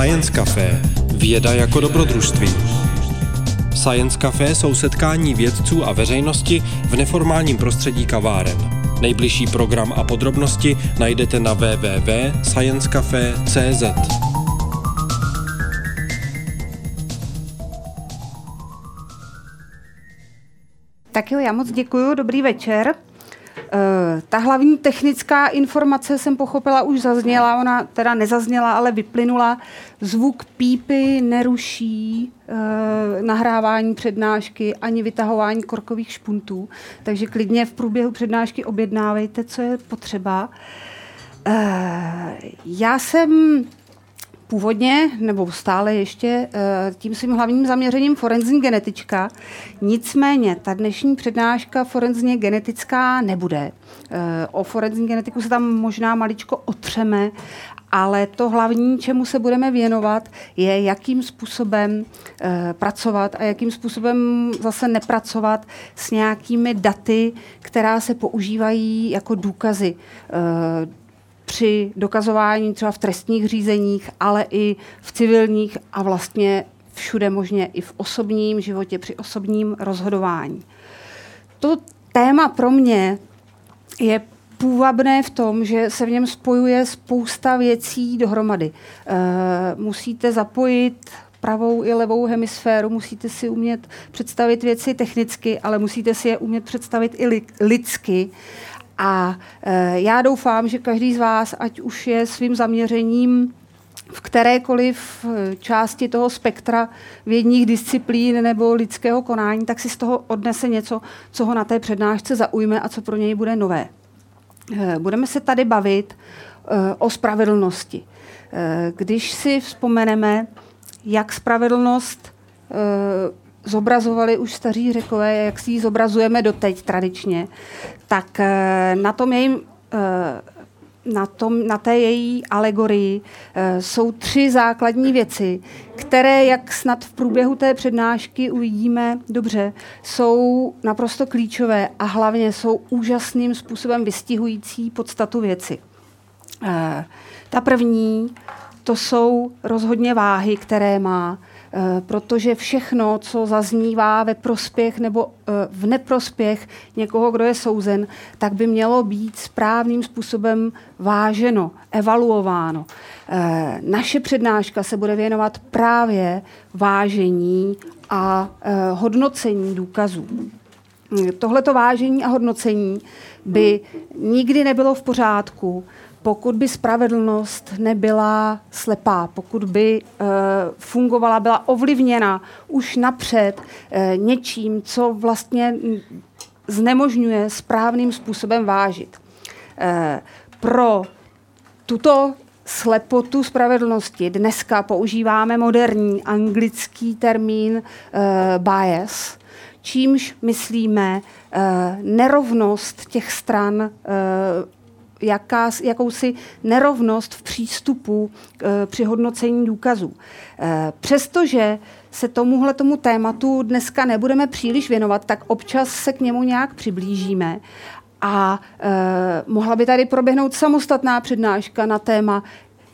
Science Café – věda jako dobrodružství. Science Café jsou setkání vědců a veřejnosti v neformálním prostředí kaváren. Nejbližší program a podrobnosti najdete na www.sciencecafe.cz. Tak jo, já moc děkuju, dobrý večer. Ta hlavní technická informace jsem pochopila, už zazněla, ona teda nezazněla, ale vyplynula. Zvuk pípy neruší nahrávání přednášky ani vytahování korkových špuntů, takže klidně v průběhu přednášky objednávejte, co je potřeba. Já jsem původně, nebo stále ještě, tím svým hlavním zaměřením forenzní genetička. Nicméně ta dnešní přednáška forenzně genetická nebude. O forenzní genetiku se tam možná maličko otřeme, ale to hlavní, čemu se budeme věnovat, je, jakým způsobem pracovat a jakým způsobem zase nepracovat s nějakými daty, která se používají jako důkazy při dokazování třeba v trestních řízeních, ale i v civilních a vlastně všude možně i v osobním životě, při osobním rozhodování. To téma pro mě je půvabné v tom, že se v něm spojuje spousta věcí dohromady. Musíte zapojit pravou i levou hemisféru, musíte si umět představit věci technicky, ale musíte si je umět představit i lidsky. A já doufám, že každý z vás, ať už je svým zaměřením v kterékoliv části toho spektra vědních disciplín nebo lidského konání, tak si z toho odnese něco, co ho na té přednášce zaujme a co pro něj bude nové. Budeme se tady bavit o spravedlnosti. Když si vzpomeneme, jak spravedlnost zobrazovali už staří Řekové, jak si ji zobrazujeme doteď tradičně, tak na té její alegorii jsou tři základní věci, které, jak snad v průběhu té přednášky uvidíme dobře, jsou naprosto klíčové a hlavně jsou úžasným způsobem vystihující podstatu věci. Ta první, to jsou rozhodně váhy, které má, protože všechno, co zaznívá ve prospěch nebo v neprospěch někoho, kdo je souzen, tak by mělo být správným způsobem váženo, evaluováno. Naše přednáška se bude věnovat právě vážení a hodnocení důkazů. Tohleto vážení a hodnocení by nikdy nebylo v pořádku, pokud by spravedlnost nebyla slepá, pokud by fungovala, byla ovlivněna už napřed něčím, co vlastně znemožňuje správným způsobem vážit. Pro tuto slepotu spravedlnosti dneska používáme moderní anglický termín bias, čímž myslíme nerovnost těch stran, jakousi nerovnost v přístupu při hodnocení důkazů. Přestože se tomuhletomu tématu dneska nebudeme příliš věnovat, tak občas se k němu nějak přiblížíme a mohla by tady proběhnout samostatná přednáška na téma,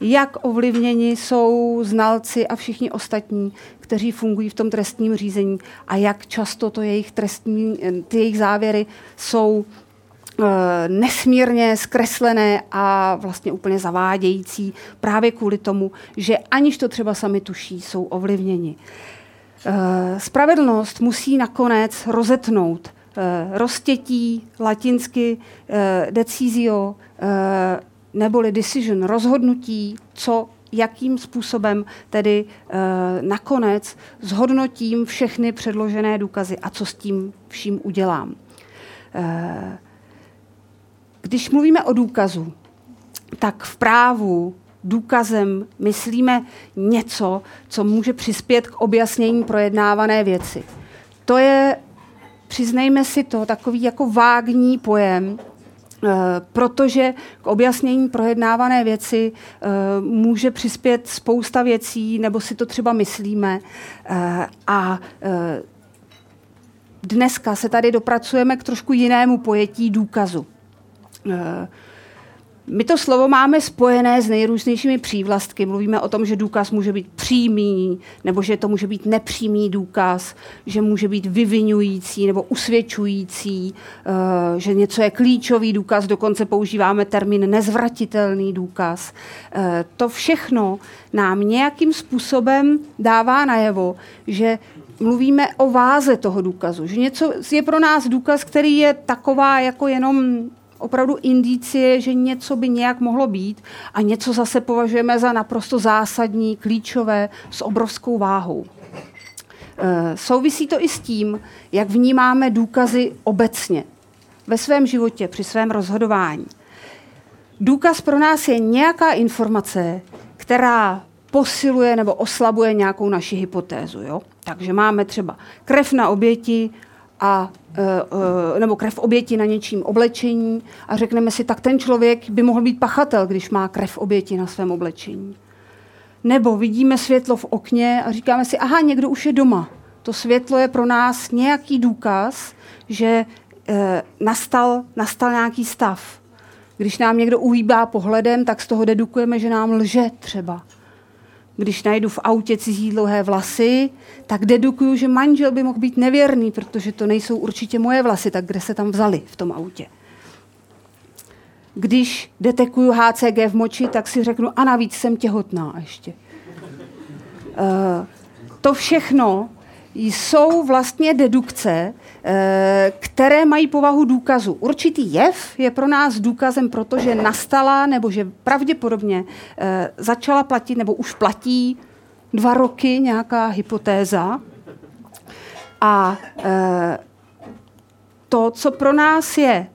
jak ovlivněni jsou znalci a všichni ostatní, kteří fungují v tom trestním řízení a jak často to jejich závěry jsou nesmírně zkreslené a vlastně úplně zavádějící právě kvůli tomu, že aniž to třeba sami tuší, jsou ovlivněni. Spravedlnost musí nakonec rozetnout. Roztětí, latinsky decisio, neboli decision, rozhodnutí, co jakým způsobem tedy nakonec zhodnotím všechny předložené důkazy a co s tím vším udělám. Když mluvíme o důkazu, tak v právu důkazem myslíme něco, co může přispět k objasnění projednávané věci. To je, přiznejme si to, takový jako vágní pojem, protože k objasnění projednávané věci může přispět spousta věcí, nebo si to třeba myslíme dneska se tady dopracujeme k trošku jinému pojetí důkazu. My to slovo máme spojené s nejrůznějšími přívlastky. Mluvíme o tom, že důkaz může být přímý, nebo že to může být nepřímý důkaz, že může být vyvinující nebo usvědčující, že něco je klíčový důkaz, dokonce používáme termín nezvratitelný důkaz. To všechno nám nějakým způsobem dává najevo, že mluvíme o váze toho důkazu, že něco je pro nás důkaz, který je taková jako jenom opravdu indicie, že něco by nějak mohlo být a něco zase považujeme za naprosto zásadní, klíčové, s obrovskou váhou. Souvisí to i s tím, jak vnímáme důkazy obecně ve svém životě, při svém rozhodování. Důkaz pro nás je nějaká informace, která posiluje nebo oslabuje nějakou naši hypotézu. Jo? Takže máme třeba krev na oběti, nebo krev oběti na něčím oblečení a řekneme si, tak ten člověk by mohl být pachatel, když má krev oběti na svém oblečení. Nebo vidíme světlo v okně a říkáme si, aha, někdo už je doma. To světlo je pro nás nějaký důkaz, že nastal nějaký stav. Když nám někdo uhýbá pohledem, tak z toho dedukujeme, že nám lže třeba. Když najdu v autě cizí dlouhé vlasy, tak dedukuju, že manžel by mohl být nevěrný, protože to nejsou určitě moje vlasy, tak kde se tam vzaly v tom autě. Když detekuju HCG v moči, tak si řeknu, a navíc jsem těhotná ještě. To všechno jsou vlastně dedukce, které mají povahu důkazu. Určitý jev je pro nás důkazem, protože nastala nebo že pravděpodobně začala platit nebo už platí 2 roky nějaká hypotéza. A to, co pro nás je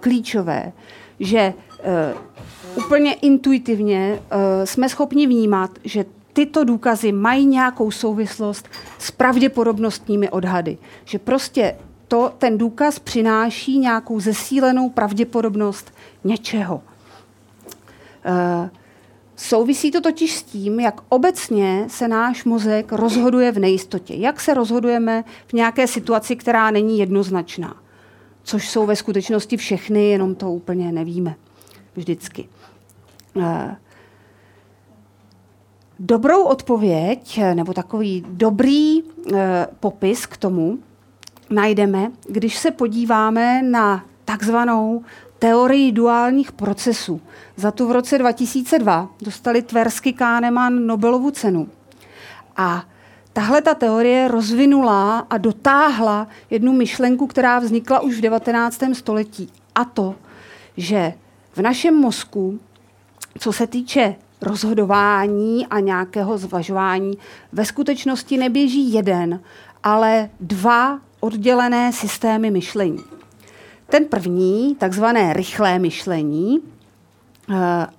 klíčové, že úplně intuitivně jsme schopni vnímat, že tyto důkazy mají nějakou souvislost s pravděpodobnostními odhady. Že prostě ten důkaz přináší nějakou zesílenou pravděpodobnost něčeho. Souvisí to totiž s tím, jak obecně se náš mozek rozhoduje v nejistotě. Jak se rozhodujeme v nějaké situaci, která není jednoznačná. Což jsou ve skutečnosti všechny, jenom to úplně nevíme. Vždycky. Dobrou odpověď, nebo takový dobrý popis k tomu najdeme, když se podíváme na takzvanou teorii duálních procesů. Za tu v roce 2002 dostali Tversky Kahneman Nobelovu cenu. A tahle ta teorie rozvinula a dotáhla jednu myšlenku, která vznikla už v 19. století. A to, že v našem mozku, co se týče rozhodování a nějakého zvažování ve skutečnosti neběží jeden, ale 2 oddělené systémy myšlení. Ten první, takzvané rychlé myšlení,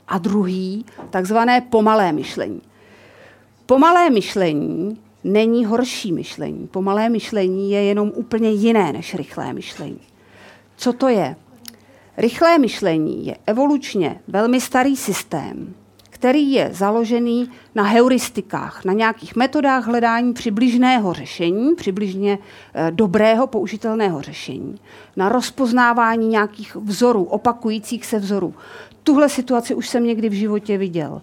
a druhý, takzvané pomalé myšlení. Pomalé myšlení není horší myšlení. Pomalé myšlení je jenom úplně jiné než rychlé myšlení. Co to je? Rychlé myšlení je evolučně velmi starý systém, který je založený na heuristikách, na nějakých metodách hledání přibližného řešení, přibližně dobrého použitelného řešení, na rozpoznávání nějakých vzorů, opakujících se vzorů. Tuhle situaci už jsem někdy v životě viděl.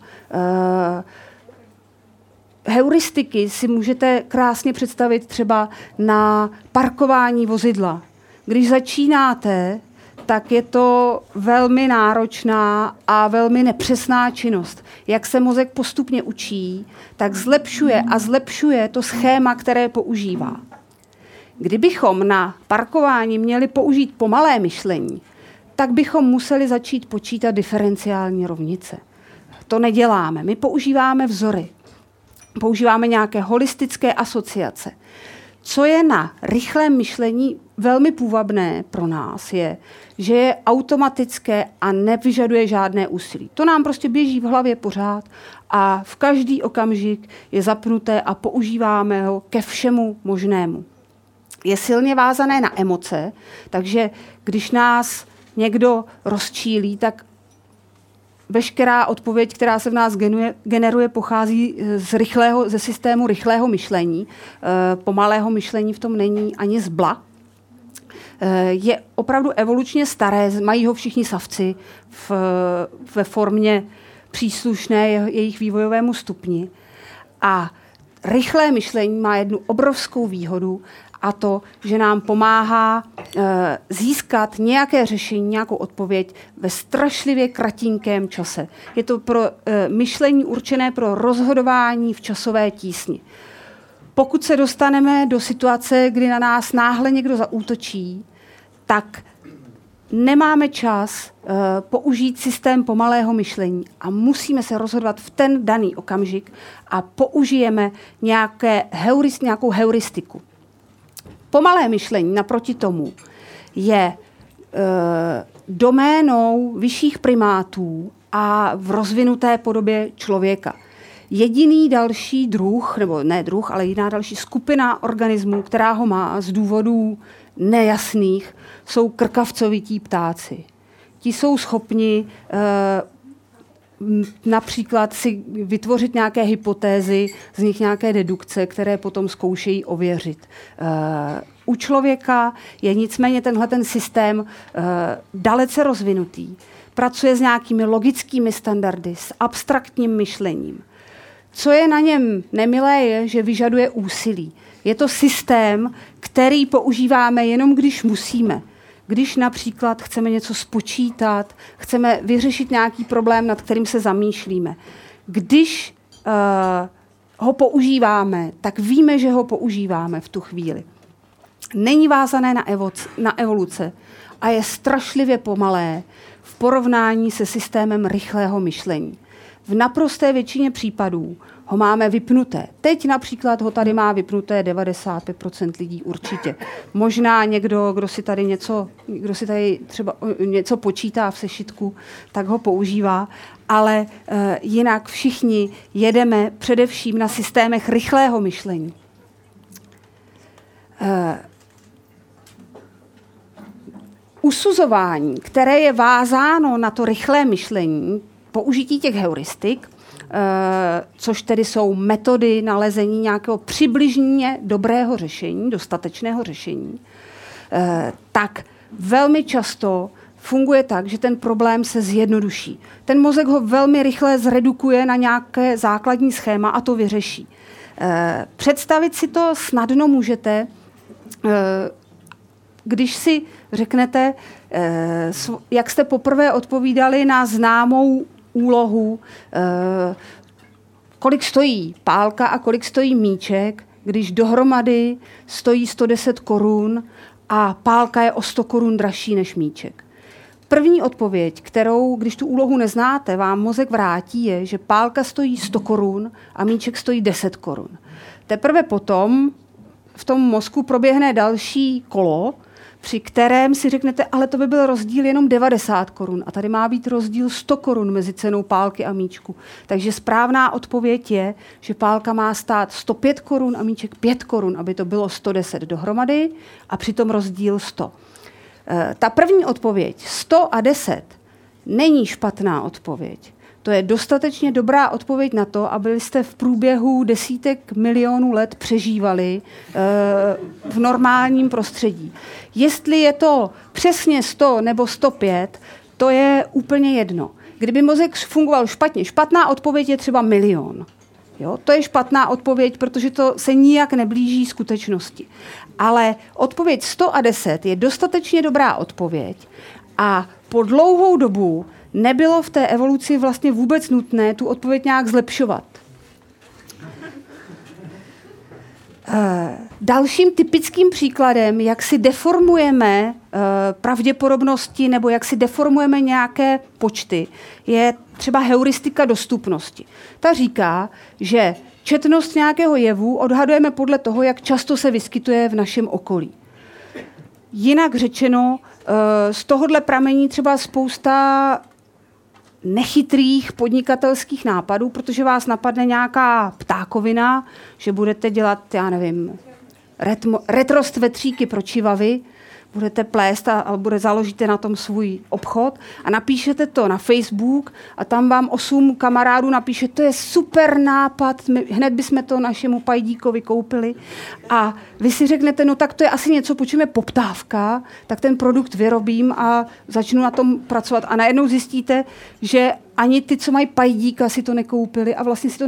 Heuristiky si můžete krásně představit třeba na parkování vozidla. Když začínáte, tak je to velmi náročná a velmi nepřesná činnost. Jak se mozek postupně učí, tak zlepšuje a zlepšuje to schéma, které používá. Kdybychom na parkování měli použít pomalé myšlení, tak bychom museli začít počítat diferenciální rovnice. To neděláme. My používáme vzory. Používáme nějaké holistické asociace. Co je na rychlém myšlení velmi půvabné pro nás je, že je automatické a nevyžaduje žádné úsilí. To nám prostě běží v hlavě pořád a v každý okamžik je zapnuté a používáme ho ke všemu možnému. Je silně vázané na emoce, takže když nás někdo rozčílí, tak veškerá odpověď, která se v nás generuje, pochází ze systému rychlého myšlení. Pomalého myšlení v tom není ani zbla. je opravdu evolučně staré, mají ho všichni savci ve formě příslušné jejich vývojovému stupni. A rychlé myšlení má jednu obrovskou výhodu, a to, že nám pomáhá získat nějaké řešení, nějakou odpověď ve strašlivě kratinkém čase. Je to pro myšlení určené pro rozhodování v časové tísni. Pokud se dostaneme do situace, kdy na nás náhle někdo zaútočí, tak nemáme čas použít systém pomalého myšlení a musíme se rozhodovat v ten daný okamžik a použijeme nějakou heuristiku. Pomalé myšlení naproti tomu je doménou vyšších primátů a v rozvinuté podobě člověka. Jediný další druh, nebo ne druh, ale jiná další skupina organismů, která ho má z důvodů nejasných, jsou krkavcovití ptáci. Ti jsou schopni například si vytvořit nějaké hypotézy, z nich nějaké dedukce, které potom zkoušejí ověřit. U člověka je nicméně tenhle systém dalece rozvinutý. Pracuje s nějakými logickými standardy, s abstraktním myšlením. Co je na něm nemilé, je, že vyžaduje úsilí. Je to systém, který používáme jenom, když musíme. Když například chceme něco spočítat, chceme vyřešit nějaký problém, nad kterým se zamýšlíme. Když ho používáme, tak víme, že ho používáme v tu chvíli. Není vázané na evoluce a je strašlivě pomalé v porovnání se systémem rychlého myšlení. V naprosté většině případů ho máme vypnuté. Teď například ho tady má vypnuté 95% lidí určitě. Možná někdo, kdo si tady třeba něco počítá v sešitku, tak ho používá, ale jinak všichni jedeme především na systémech rychlého myšlení. Usuzování, které je vázáno na to rychlé myšlení, použití těch heuristik, což tedy jsou metody nalezení nějakého přibližně dobrého řešení, dostatečného řešení, tak velmi často funguje tak, že ten problém se zjednoduší. Ten mozek ho velmi rychle zredukuje na nějaké základní schéma a to vyřeší. Představit si to snadno můžete, když si řeknete, jak jste poprvé odpovídali na známou úlohu, kolik stojí pálka a kolik stojí míček, když dohromady stojí 110 korun a pálka je o 100 korun dražší než míček. První odpověď, kterou, když tu úlohu neznáte, vám mozek vrátí, je, že pálka stojí 100 korun a míček stojí 10 korun. Teprve potom v tom mozku proběhne další kolo, při kterém si řeknete, ale to by byl rozdíl jenom 90 korun a tady má být rozdíl 100 korun mezi cenou pálky a míčku. Takže správná odpověď je, že pálka má stát 105 korun a míček 5 korun, aby to bylo 110 dohromady a přitom rozdíl 100. Ta první odpověď, 100 a 10, není špatná odpověď. To je dostatečně dobrá odpověď na to, abyste v průběhu desítek milionů let přežívali v normálním prostředí. Jestli je to přesně 100 nebo 105, to je úplně jedno. Kdyby mozek fungoval špatně, špatná odpověď je třeba 1 000 000. Jo? To je špatná odpověď, protože to se nijak neblíží skutečnosti. Ale odpověď 100 a 10 je dostatečně dobrá odpověď a po dlouhou dobu nebylo v té evoluci vlastně vůbec nutné tu odpověď nějak zlepšovat. Dalším typickým příkladem, jak si deformujeme pravděpodobnosti nebo jak si deformujeme nějaké počty, je třeba heuristika dostupnosti. Ta říká, že četnost nějakého jevu odhadujeme podle toho, jak často se vyskytuje v našem okolí. Jinak řečeno, z tohohle pramení třeba spousta nechytrých podnikatelských nápadů, protože vás napadne nějaká ptákovina, že budete dělat, já nevím, retrost vetříky pro čivavy, budete plést a založíte na tom svůj obchod a napíšete to na Facebook a tam vám 8 kamarádů napíše, to je super nápad, hned bychom to našemu pajdíkovi koupili a vy si řeknete, no tak to je asi něco, po čem je poptávka, tak ten produkt vyrobím a začnu na tom pracovat a najednou zjistíte, že ani ty, co mají pajdíka, si to nekoupili a vlastně si to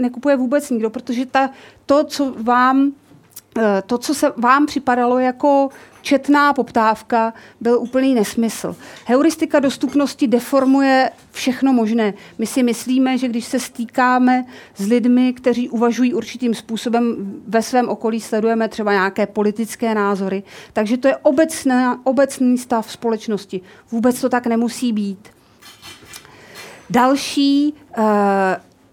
nekupuje vůbec nikdo, protože to, co se vám připadalo jako četná poptávka, byl úplný nesmysl. Heuristika dostupnosti deformuje všechno možné. My si myslíme, že když se stýkáme s lidmi, kteří uvažují určitým způsobem, ve svém okolí sledujeme třeba nějaké politické názory, takže to je obecný stav společnosti. Vůbec to tak nemusí být. Další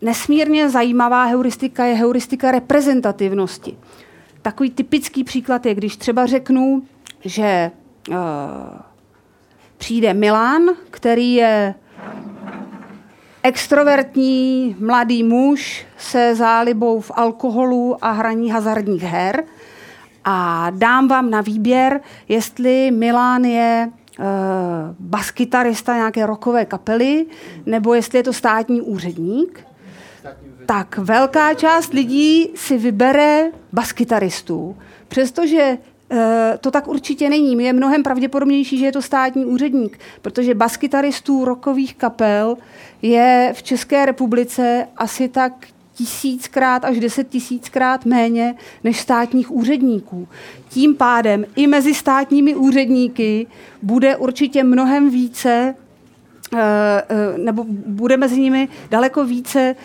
nesmírně zajímavá heuristika je heuristika reprezentativnosti. Takový typický příklad je, když třeba řeknu, že přijde Milan, který je extrovertní mladý muž se zálibou v alkoholu a hraní hazardních her a dám vám na výběr, jestli Milan je baskytarista nějaké rockové kapely nebo jestli je to státní úředník. Tak velká část lidí si vybere baskytaristů, přestože to tak určitě není. Je mnohem pravděpodobnější, že je to státní úředník, protože baskytaristů rockových kapel je v České republice asi tak 1000krát až 10 000krát méně než státních úředníků. Tím pádem i mezi státními úředníky bude určitě mnohem více nebo bude mezi nimi daleko více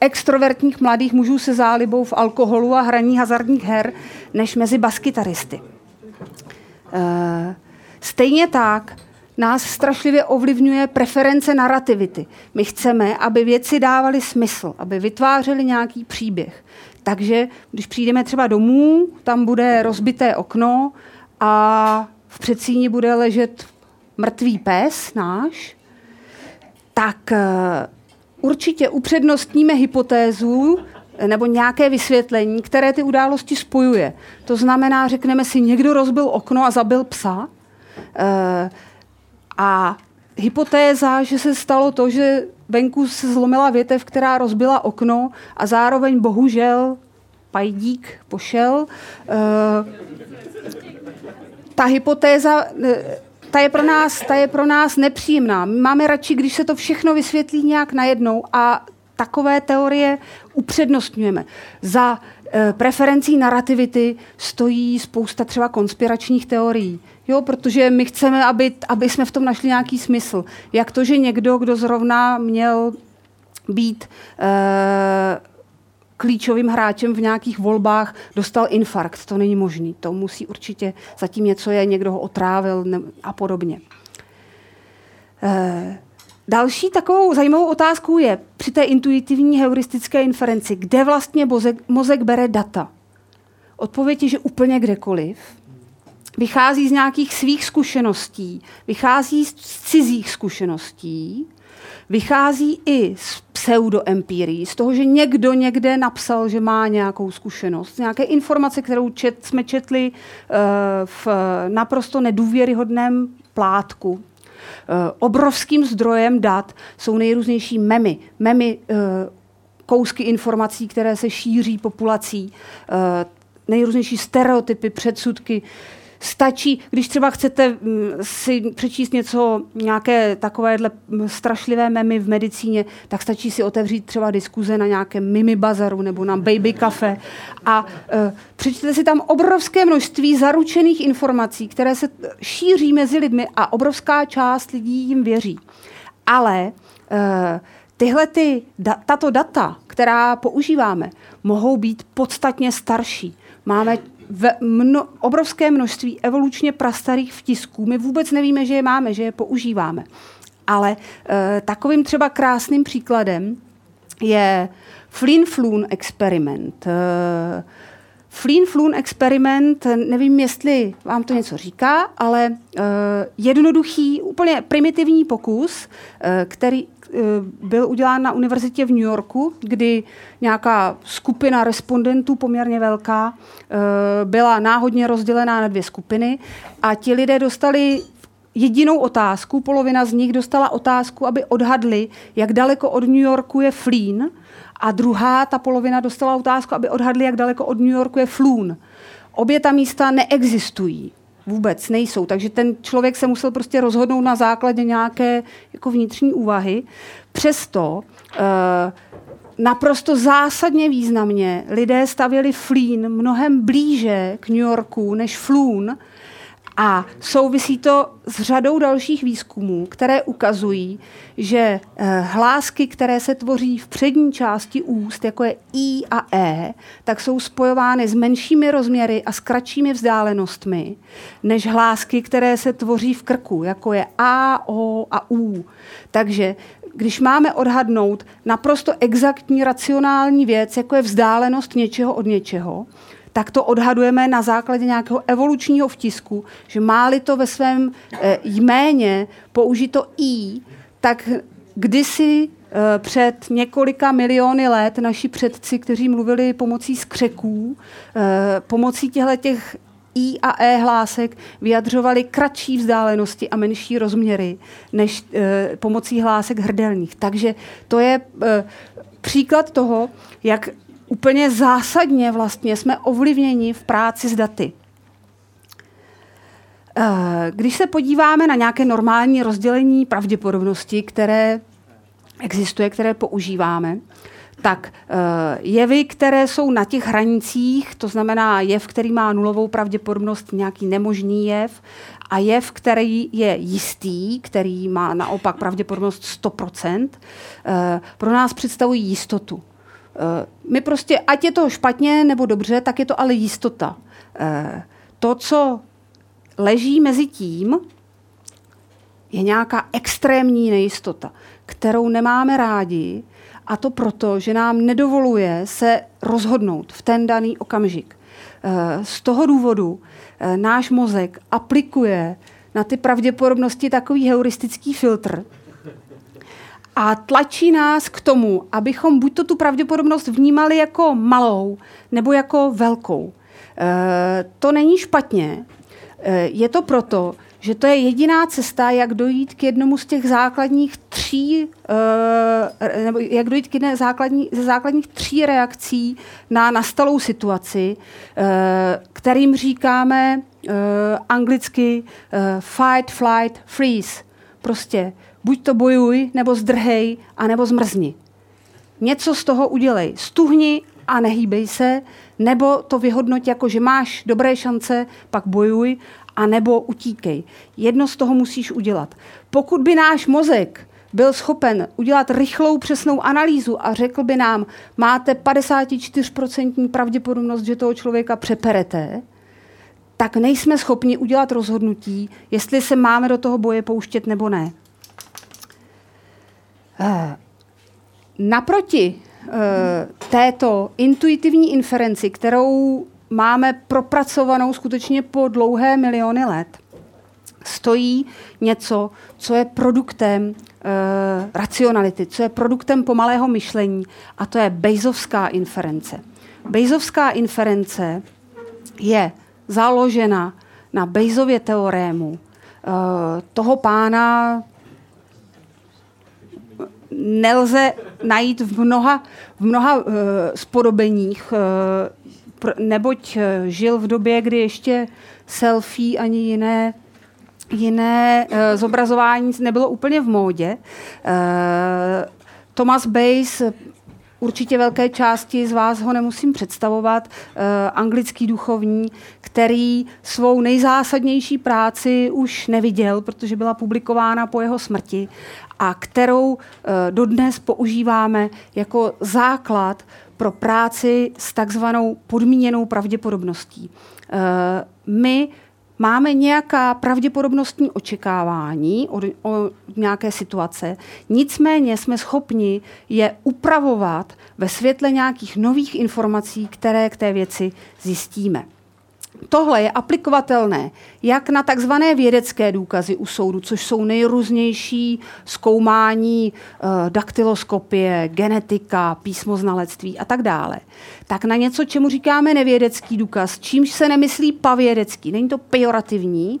extrovertních mladých mužů se zálibou v alkoholu a hraní hazardních her, než mezi baskytaristy. Stejně tak nás strašlivě ovlivňuje preference narrativity. My chceme, aby věci dávaly smysl, aby vytvářely nějaký příběh. Takže když přijdeme třeba domů, tam bude rozbité okno a v předsíni bude ležet mrtvý pes náš, tak určitě upřednostníme hypotézu nebo nějaké vysvětlení, které ty události spojuje. To znamená, řekneme si, někdo rozbil okno a zabil psa a hypotéza, že se stalo to, že venku se zlomila větev, která rozbila okno a zároveň bohužel pajdík pošel. Ta hypotéza... Ta je pro nás nepříjemná. My máme radši, když se to všechno vysvětlí nějak najednou a takové teorie upřednostňujeme. Za preferencí narrativity stojí spousta třeba konspiračních teorií. Jo, protože my chceme, aby jsme v tom našli nějaký smysl. Jak to, že někdo, kdo zrovna měl být klíčovým hráčem v nějakých volbách, dostal infarkt. To není možný. To musí určitě, zatím něco je, někdo ho otrávil a podobně. Další takovou zajímavou otázkou je při té intuitivní heuristické inferenci, kde vlastně mozek bere data. Odpověď je, že úplně kdekoliv. Vychází z nějakých svých zkušeností, vychází z cizích zkušeností, vychází i z pseudoempirii, z toho, že někdo někde napsal, že má nějakou zkušenost, nějaké informace, kterou jsme četli v naprosto nedůvěryhodném plátku. Obrovským zdrojem dat jsou nejrůznější memy. Memy, kousky informací, které se šíří populací, nejrůznější stereotypy, předsudky. Stačí, když třeba chcete si přečíst něco, nějaké takovéhle strašlivé memy v medicíně, tak stačí si otevřít třeba diskuze na nějakém mimi bazaru nebo na baby kafe a přečtete si tam obrovské množství zaručených informací, které se šíří mezi lidmi a obrovská část lidí jim věří. Ale tato data, která používáme, mohou být podstatně starší. Máme obrovské množství evolučně prastarých vtisků. My vůbec nevíme, že je máme, že je používáme. Ale takovým třeba krásným příkladem je Flynn-Floon Experiment. Flynn-Floon Experiment, nevím, jestli vám to něco říká, ale jednoduchý, úplně primitivní pokus, který byl udělán na univerzitě v New Yorku, kdy nějaká skupina respondentů, poměrně velká, byla náhodně rozdělená na dvě skupiny a ti lidé dostali jedinou otázku, polovina z nich dostala otázku, aby odhadli, jak daleko od New Yorku je Flynn, a druhá, ta polovina, dostala otázku, aby odhadli, jak daleko od New Yorku je Floon. Obě ta místa neexistují. Vůbec nejsou. Takže ten člověk se musel prostě rozhodnout na základě nějaké jako vnitřní úvahy. Přesto naprosto zásadně významně lidé stavěli Flynn mnohem blíže k New Yorku než Floon. A souvisí to s řadou dalších výzkumů, které ukazují, že hlásky, které se tvoří v přední části úst, jako je I a E, tak jsou spojovány s menšími rozměry a s kratšími vzdálenostmi, než hlásky, které se tvoří v krku, jako je A, O a U. Takže když máme odhadnout naprosto exaktní racionální věc, jako je vzdálenost něčeho od něčeho, tak to odhadujeme na základě nějakého evolučního vtisku, že má-li to ve svém jméně použito I, tak kdysi před několika miliony let naši předci, kteří mluvili pomocí skřeků, pomocí těch I a E hlásek vyjadřovali kratší vzdálenosti a menší rozměry než pomocí hlásek hrdelních. Takže to je příklad toho, jak úplně zásadně vlastně jsme ovlivněni v práci s daty. Když se podíváme na nějaké normální rozdělení pravděpodobnosti, které existuje, které používáme, tak jevy, které jsou na těch hranicích, to znamená jev, který má nulovou pravděpodobnost, nějaký nemožný jev, a jev, který je jistý, který má naopak pravděpodobnost 100%, pro nás představují jistotu. My prostě, ať je to špatně nebo dobře, tak je to ale jistota. To, co leží mezi tím, je nějaká extrémní nejistota, kterou nemáme rádi, a to proto, že nám nedovoluje se rozhodnout v ten daný okamžik. Z toho důvodu náš mozek aplikuje na ty pravděpodobnosti takový heuristický filtr, a tlačí nás k tomu, abychom buďto tu pravděpodobnost vnímali jako malou nebo jako velkou. To není špatně. Je to proto, že to je jediná cesta, jak dojít k jednomu z těch základních tří, nebo jak dojít k jedné ze základních tří reakcí na nastalou situaci, kterým říkáme anglicky fight, flight, freeze. Prostě buď to bojuj, nebo zdrhej, anebo zmrzni. Něco z toho udělej. Stuhni a nehýbej se, nebo to vyhodnoť jako, že máš dobré šance, pak bojuj, anebo utíkej. Jedno z toho musíš udělat. Pokud by náš mozek byl schopen udělat rychlou přesnou analýzu a řekl by nám, máte 54% pravděpodobnost, že toho člověka přeperete, tak nejsme schopni udělat rozhodnutí, jestli se máme do toho boje pouštět nebo ne. Naproti této intuitivní inferenci, kterou máme propracovanou skutečně po dlouhé miliony let, stojí něco, co je produktem racionality, co je produktem pomalého myšlení, a to je bayesovská inference. Bayesovská inference je založena na Bayesově teorému toho pána. Nelze najít v mnoha spodobeních, neboť žil v době, kdy ještě selfie ani jiné zobrazování nebylo úplně v módě. Thomas Bayes, určitě velké části z vás ho nemusím představovat, anglický duchovní, který svou nejzásadnější práci už neviděl, protože byla publikována po jeho smrti, a kterou dodnes používáme jako základ pro práci s takzvanou podmíněnou pravděpodobností. My Máme nějaká pravděpodobnostní očekávání o nějaké situace, nicméně jsme schopni je upravovat ve světle nějakých nových informací, které k té věci zjistíme. Tohle je aplikovatelné jak na takzvané vědecké důkazy u soudu, což jsou nejrůznější zkoumání, daktyloskopie, genetika, písmoznalectví a tak dále. Tak na něco, čemu říkáme nevědecký důkaz, čímž se nemyslí pavědecký, není to pejorativní,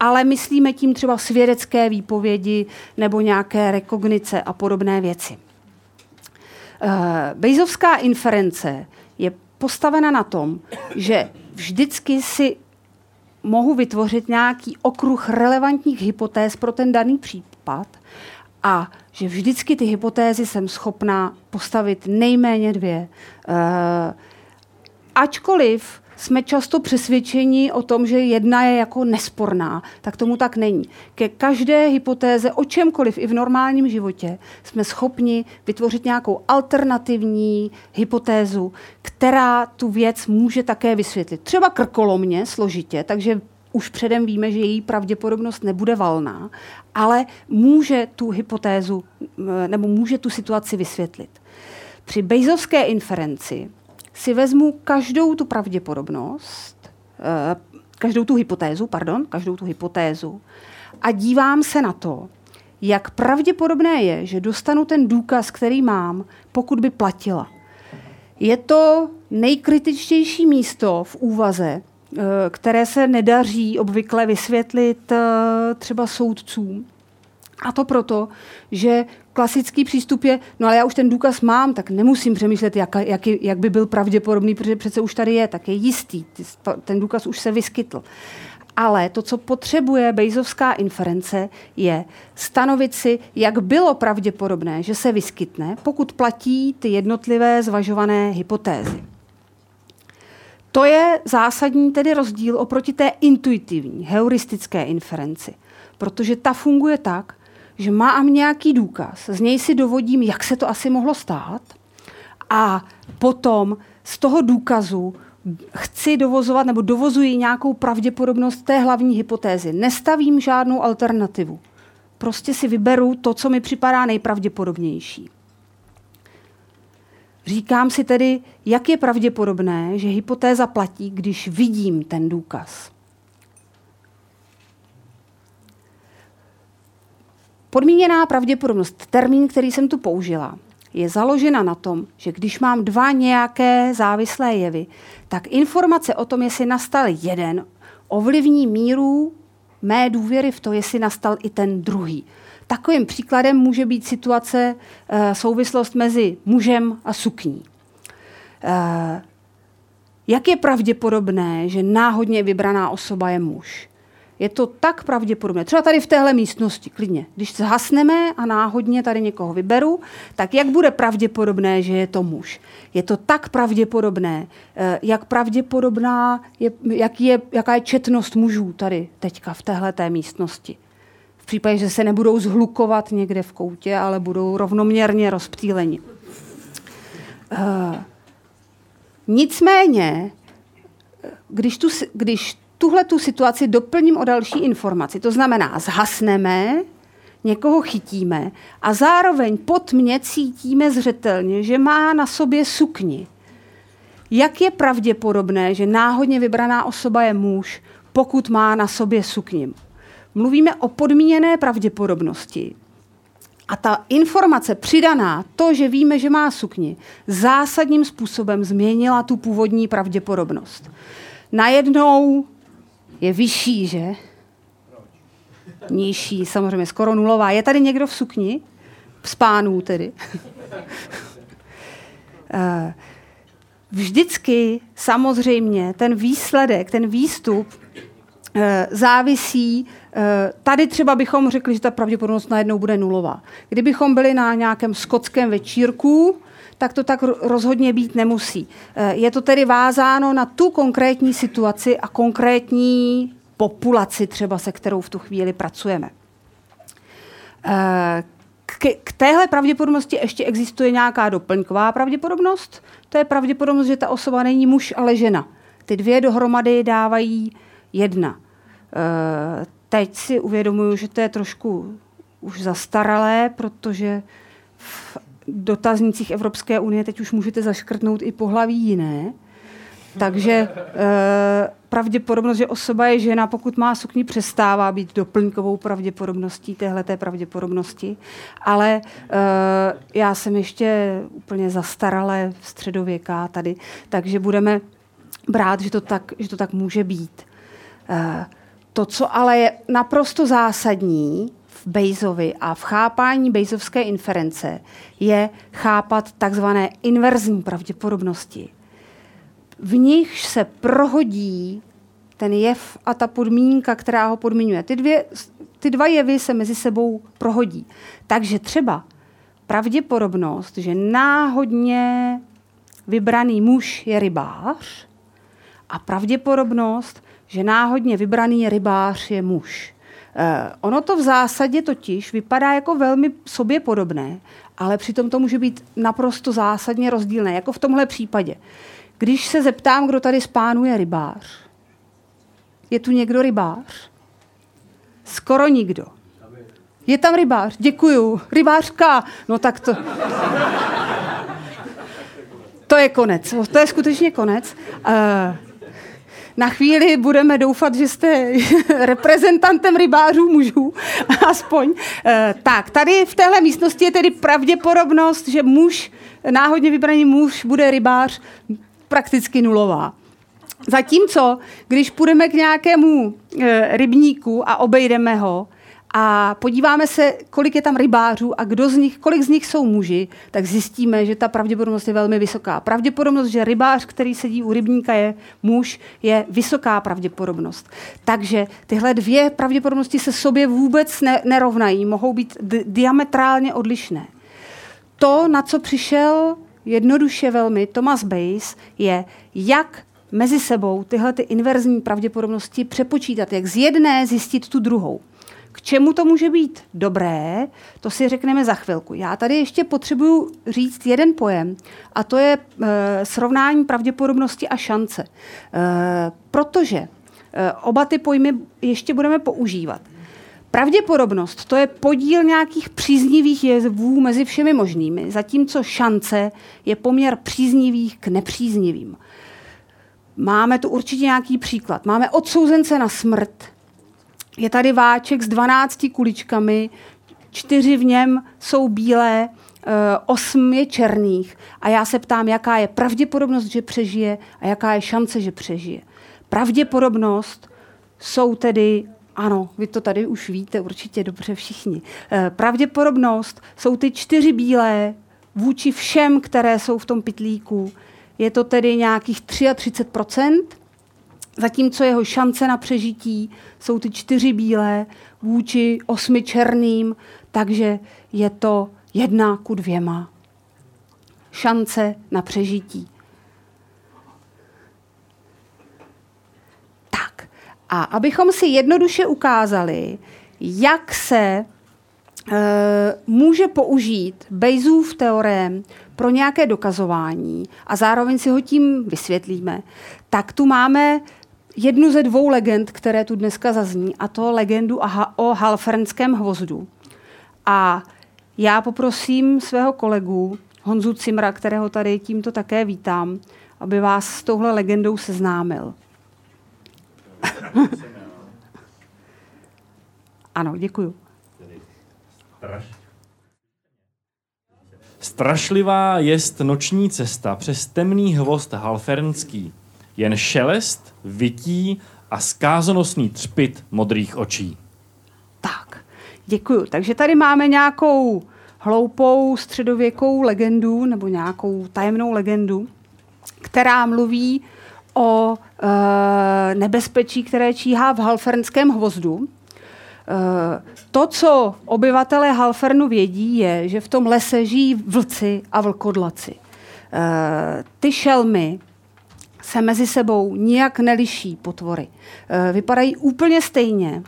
ale myslíme tím třeba svědecké výpovědi nebo nějaké rekognice a podobné věci. Bayesovská inference je postavena na tom, že vždycky si mohu vytvořit nějaký okruh relevantních hypotéz pro ten daný případ a že vždycky ty hypotézy jsem schopná postavit nejméně dvě. Ačkoliv jsme často přesvědčeni o tom, že jedna je jako nesporná, tak tomu tak není. Ke každé hypotéze o čemkoliv i v normálním životě jsme schopni vytvořit nějakou alternativní hypotézu, která tu věc může také vysvětlit. Třeba krkolomně, složitě, takže už předem víme, že její pravděpodobnost nebude valná, ale může tu hypotézu nebo může tu situaci vysvětlit. Při bayesovské inferenci si vezmu každou tu pravděpodobnost, každou tu hypotézu a dívám se na to, jak pravděpodobné je, že dostanu ten důkaz, který mám, pokud by platila. Je to nejkritičtější místo v úvaze, které se nedaří obvykle vysvětlit třeba soudcům. A to proto, že klasický přístup je, no ale já už ten důkaz mám, tak nemusím přemýšlet, jak by byl pravděpodobný, protože přece už tady je, tak je jistý, ten důkaz už se vyskytl. Ale to, co potřebuje bayesovská inference, je stanovit si, jak bylo pravděpodobné, že se vyskytne, pokud platí ty jednotlivé zvažované hypotézy. To je zásadní tedy rozdíl oproti té intuitivní, heuristické inferenci, protože ta funguje tak, že mám nějaký důkaz, z něj si dovodím, jak se to asi mohlo stát a potom z toho důkazu chci dovozovat nebo dovozuji nějakou pravděpodobnost té hlavní hypotézy. Nestavím žádnou alternativu. Prostě si vyberu to, co mi připadá nejpravděpodobnější. Říkám si tedy, jak je pravděpodobné, že hypotéza platí, když vidím ten důkaz. Podmíněná pravděpodobnost, termín, který jsem tu použila, je založena na tom, že když mám dva nějaké závislé jevy, tak informace o tom, jestli nastal jeden, ovlivní míru mé důvěry v to, jestli nastal i ten druhý. Takovým příkladem může být situace, souvislost mezi mužem a sukní. Jak je pravděpodobné, že náhodně vybraná osoba je muž? Je to tak pravděpodobné. Třeba tady v téhle místnosti, klidně. Když zhasneme a náhodně tady někoho vyberu, tak jak bude pravděpodobné, že je to muž? Je to tak pravděpodobné, jak pravděpodobná je, jaká je četnost mužů tady teďka v téhleté místnosti. V případě, že se nebudou zhlukovat někde v koutě, ale budou rovnoměrně rozptýleni. Nicméně, když tuhle tu situaci doplním o další informaci. To znamená, zhasneme, někoho chytíme a zároveň pod mě cítíme zřetelně, že má na sobě sukni. Jak je pravděpodobné, že náhodně vybraná osoba je muž, pokud má na sobě sukni? Mluvíme o podmíněné pravděpodobnosti. A ta informace přidaná, to, že víme, že má sukni, zásadním způsobem změnila tu původní pravděpodobnost. Najednou je vyšší, že? Nižší, samozřejmě, skoro nulová. Je tady někdo v sukni? Z pánů tedy. Vždycky samozřejmě ten výsledek, ten výstup závisí. Tady třeba bychom řekli, že ta pravděpodobnost najednou bude nulová. Kdybychom byli na nějakém skotském večírku, tak to tak rozhodně být nemusí. Je to tedy vázáno na tu konkrétní situaci a konkrétní populaci třeba, se kterou v tu chvíli pracujeme. K téhle pravděpodobnosti ještě existuje nějaká doplňková pravděpodobnost. To je pravděpodobnost, že ta osoba není muž, ale žena. Ty dvě dohromady dávají 1. Teď si uvědomuju, že to je trošku už zastaralé, protože v dotaznicích Evropské unie teď už můžete zaškrtnout i pohlaví jiné. Takže pravděpodobnost, že osoba je žena, pokud má sukni, přestává být doplňkovou pravděpodobností téhleté pravděpodobnosti. Ale já jsem ještě úplně zastaralé středověká tady, takže budeme brát, že to tak může být. To, co ale je naprosto zásadní v Bayesovi a v chápání bayesovské inference, je chápat takzvané inverzní pravděpodobnosti. V nich se prohodí ten jev a ta podmínka, která ho podmiňuje. Ty dva jevy se mezi sebou prohodí. Takže třeba pravděpodobnost, že náhodně vybraný muž je rybář, a pravděpodobnost, že náhodně vybraný rybář je muž. Ono to v zásadě totiž vypadá jako velmi sobě podobné, ale přitom to může být naprosto zásadně rozdílné, jako v tomhle případě. Když se zeptám, kdo tady z pánů je rybář, je tu někdo rybář? Skoro nikdo. Je tam rybář, děkuju, rybářka, no tak to... To je konec, to je skutečně konec. Na chvíli budeme doufat, že jste reprezentantem rybářů mužů, aspoň. Tak, tady v téhle místnosti je tedy pravděpodobnost, že muž, náhodně vybraný muž, bude rybář, prakticky nulová. Zatímco, když půjdeme k nějakému rybníku a obejdeme ho a podíváme se, kolik je tam rybářů a kolik z nich jsou muži, tak zjistíme, že ta pravděpodobnost je velmi vysoká. Pravděpodobnost, že rybář, který sedí u rybníka, je muž, je vysoká pravděpodobnost. Takže tyhle dvě pravděpodobnosti se sobě vůbec nerovnají, mohou být diametrálně odlišné. To, na co přišel jednoduše velmi Thomas Bayes, je, jak mezi sebou tyhle ty inverzní pravděpodobnosti přepočítat, jak z jedné zjistit tu druhou. K čemu to může být dobré, to si řekneme za chvilku. Já tady ještě potřebuju říct jeden pojem, a to je srovnání pravděpodobnosti a šance. Protože oba ty pojmy ještě budeme používat. Pravděpodobnost, to je podíl nějakých příznivých jevů mezi všemi možnými, zatímco šance je poměr příznivých k nepříznivým. Máme tu určitě nějaký příklad. Máme odsouzence na smrt. Je tady váček s 12 kuličkami, 4 v něm jsou bílé, 8 je černých. A já se ptám, jaká je pravděpodobnost, že přežije a jaká je šance, že přežije. Pravděpodobnost jsou tedy... Ano, vy to tady už víte určitě dobře všichni. Pravděpodobnost jsou ty 4 bílé vůči všem, které jsou v tom pytlíku. Je to tedy nějakých 33%, zatímco jeho šance na přežití jsou ty 4 bílé vůči 8 černým, takže je to 1:2. Šance na přežití. A abychom si jednoduše ukázali, jak se může použít Bayesův teorem pro nějaké dokazování a zároveň si ho tím vysvětlíme, tak tu máme jednu ze 2 legend, které tu dneska zazní, a to legendu o Halfernském hvozdu. A já poprosím svého kolegu Honzu Cimra, kterého tady tímto také vítám, aby vás s touhle legendou seznámil. Ano, děkuju. Strašlivá jest noční cesta přes temný hvozd halfernský. Jen šelest, vytí a zkázonosný třpyt modrých očí. Tak, děkuju. Takže tady máme nějakou hloupou středověkou legendu nebo nějakou tajemnou legendu, která mluví o nebezpečí, které číhá v Halfernském hvozdu. To, co obyvatelé Halfernu vědí, je, že v tom lese žijí vlci a vlkodlaci. Ty šelmy se mezi sebou nijak neliší, potvory. Vypadají úplně stejně.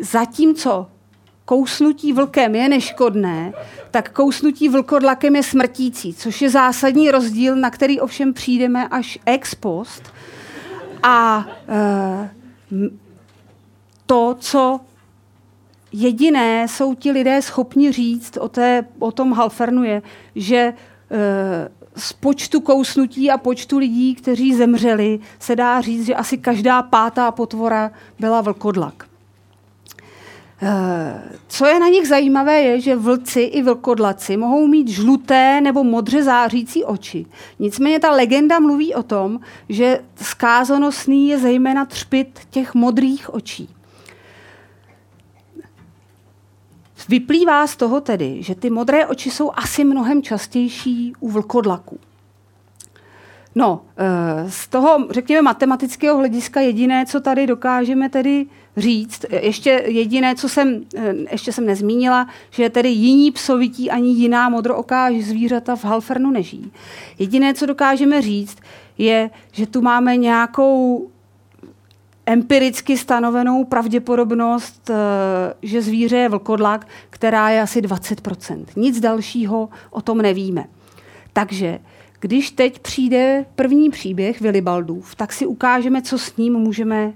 Zatímco kousnutí vlkem je neškodné, tak kousnutí vlkodlakem je smrtící, což je zásadní rozdíl, na který ovšem přijdeme až ex post. A to, co jediné jsou ti lidé schopni říct o tom Halfernu je, že z počtu kousnutí a počtu lidí, kteří zemřeli, se dá říct, že asi každá pátá potvora byla vlkodlak. Co je na nich zajímavé, je, že vlci i vlkodlaci mohou mít žluté nebo modře zářící oči. Nicméně ta legenda mluví o tom, že zkázonosný je zejména třpyt těch modrých očí. Vyplývá z toho tedy, že ty modré oči jsou asi mnohem častější u vlkodlaků. No, z toho, řekněme, matematického hlediska jediné, co tady dokážeme tedy říct, ještě jsem nezmínila, že tedy jiní psovití ani jiná modrooká zvířata v Halfernu nežijí. Jediné, co dokážeme říct, je, že tu máme nějakou empiricky stanovenou pravděpodobnost, že zvíře je vlkodlak, která je asi 20%. Nic dalšího o tom nevíme. Takže když teď přijde první příběh Vilibaldův, tak si ukážeme, co s ním můžeme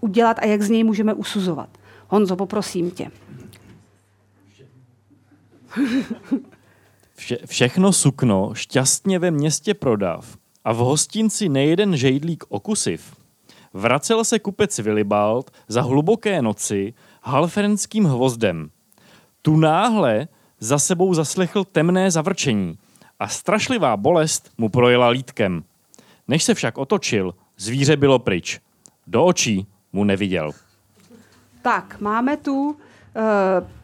udělat a jak z něj můžeme usuzovat. Honzo, poprosím tě. Všechno sukno šťastně ve městě prodav a v hostinci nejeden žejdlík okusiv. Vracel se kupec Vilibald za hluboké noci halfernským hvozdem. Tu náhle za sebou zaslechl temné zavrčení a strašlivá bolest mu projela lítkem. Než se však otočil, zvíře bylo pryč. Do očí mu neviděl. Tak, máme tu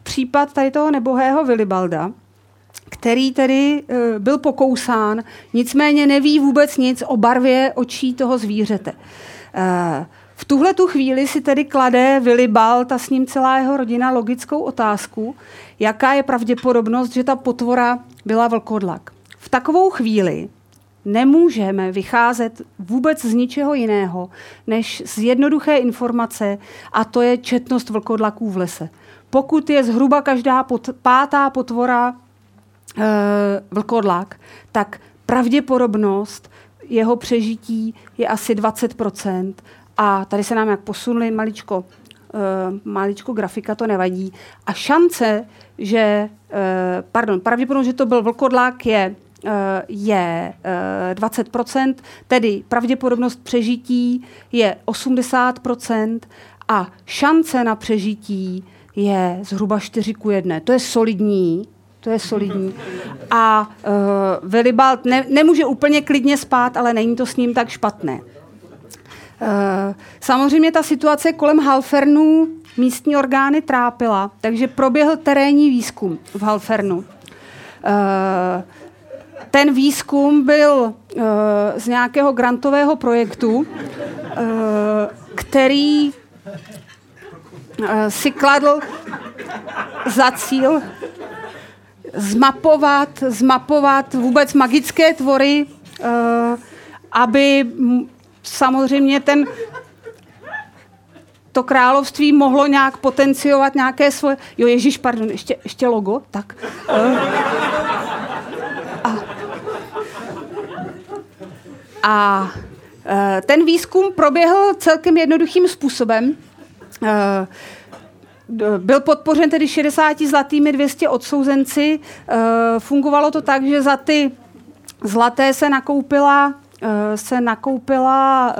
případ tady toho nebohého Vilibalda, který tedy byl pokousán, nicméně neví vůbec nic o barvě očí toho zvířete. V tuhle tu chvíli si tedy klade Vilibald a s ním celá jeho rodina logickou otázku, jaká je pravděpodobnost, že ta potvora byla vlkodlak. V takovou chvíli nemůžeme vycházet vůbec z ničeho jiného, než z jednoduché informace, a to je četnost vlkodlaků v lese. Pokud je zhruba každá pátá potvora vlkodlak, tak pravděpodobnost jeho přežití je asi 20%. A tady se nám jak posunuli maličko grafika, to nevadí. A šance, že, pravděpodobnost, že to byl vlkodlak, je 20%, tedy pravděpodobnost přežití je 80% a šance na přežití je zhruba 4:1. To je solidní. A Vilibald nemůže úplně klidně spát, ale není to s ním tak špatné. Samozřejmě ta situace kolem Halfernu místní orgány trápila, takže proběhl terénní výzkum v Halfernu. Ten výzkum byl z nějakého grantového projektu, který si kladl za cíl zmapovat vůbec magické tvory, aby samozřejmě to království mohlo nějak potenciovat nějaké svoje... Jo, ježiš, pardon, ještě logo, tak... A ten výzkum proběhl celkem jednoduchým způsobem. Byl podpořen tedy 60 zlatými 200 odsouzenci. Fungovalo to tak, že za ty zlaté se nakoupila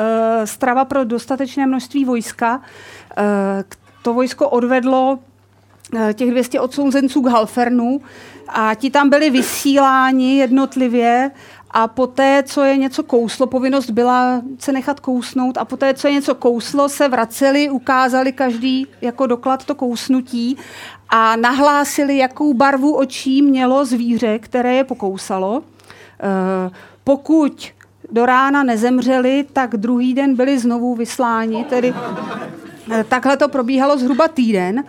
strava pro dostatečné množství vojska. To vojsko odvedlo těch 200 odsouzenců k Halfernu a ti tam byli vysíláni jednotlivě. A poté, co je něco kouslo, povinnost byla se nechat kousnout, a poté, co je něco kouslo, se vraceli, ukázali každý jako doklad to kousnutí a nahlásili, jakou barvu očí mělo zvíře, které je pokousalo. Pokud do rána nezemřeli, tak druhý den byli znovu vysláni. Tedy takhle to probíhalo zhruba týden,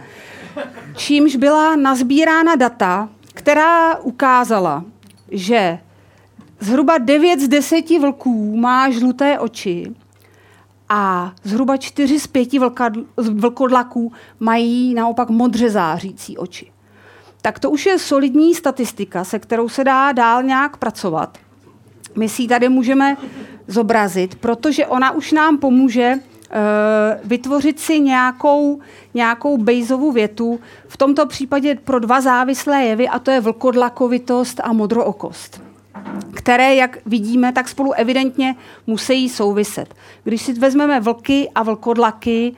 čímž byla nazbírána data, která ukázala, že zhruba 9 z 10 vlků má žluté oči a zhruba 4 z 5 vlkodlaků mají naopak modře zářící oči. Tak to už je solidní statistika, se kterou se dá dál nějak pracovat. My si ji tady můžeme zobrazit, protože ona už nám pomůže vytvořit si nějakou Bayesovou větu, v tomto případě pro dva závislé jevy, a to je vlkodlakovitost a modrookost, které, jak vidíme, tak spolu evidentně musí souviset. Když si vezmeme vlky a vlkodlaky,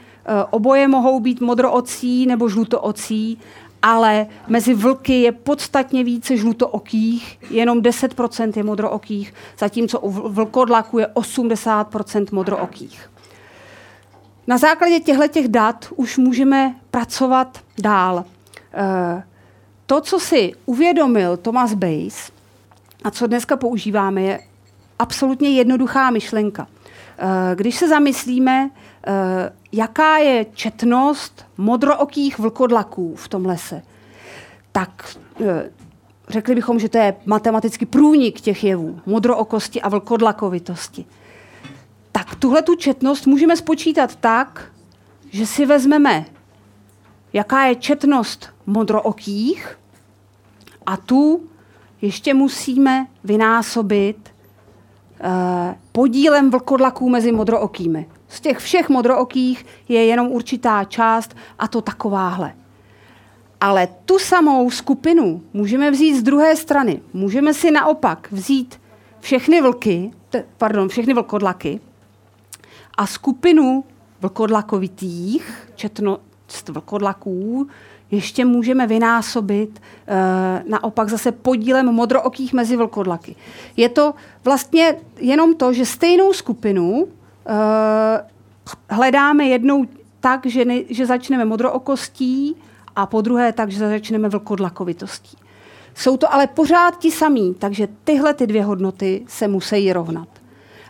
oboje mohou být modroocí nebo žlutoocí, ale mezi vlky je podstatně více žlutookých, jenom 10% je modrookých, zatímco u vlkodlaku je 80% modrookých. Na základě těchto dat už můžeme pracovat dál. To, co si uvědomil Thomas Bayes a co dneska používáme, je absolutně jednoduchá myšlenka. Když se zamyslíme, jaká je četnost modrookých vlkodlaků v tom lese, tak řekli bychom, že to je matematicky průnik těch jevů, modrookosti a vlkodlakovitosti. Tak tuhle tu četnost můžeme spočítat tak, že si vezmeme, jaká je četnost modrookých, a tu ještě musíme vynásobit podílem vlkodlaků mezi modrookými. Z těch všech modrookých je jenom určitá část, a to takováhle. Ale tu samou skupinu můžeme vzít z druhé strany. Můžeme si naopak vzít všechny vlkodlaky a skupinu vlkodlakovitých, četnost vlkodlaků, ještě můžeme vynásobit naopak zase podílem modrookých mezi vlkodlaky. Je to vlastně jenom to, že stejnou skupinu hledáme jednou tak, že začneme modrookostí, a podruhé tak, že začneme vlkodlakovitostí. Jsou to ale pořád ti samí, takže tyhle ty dvě hodnoty se musí rovnat.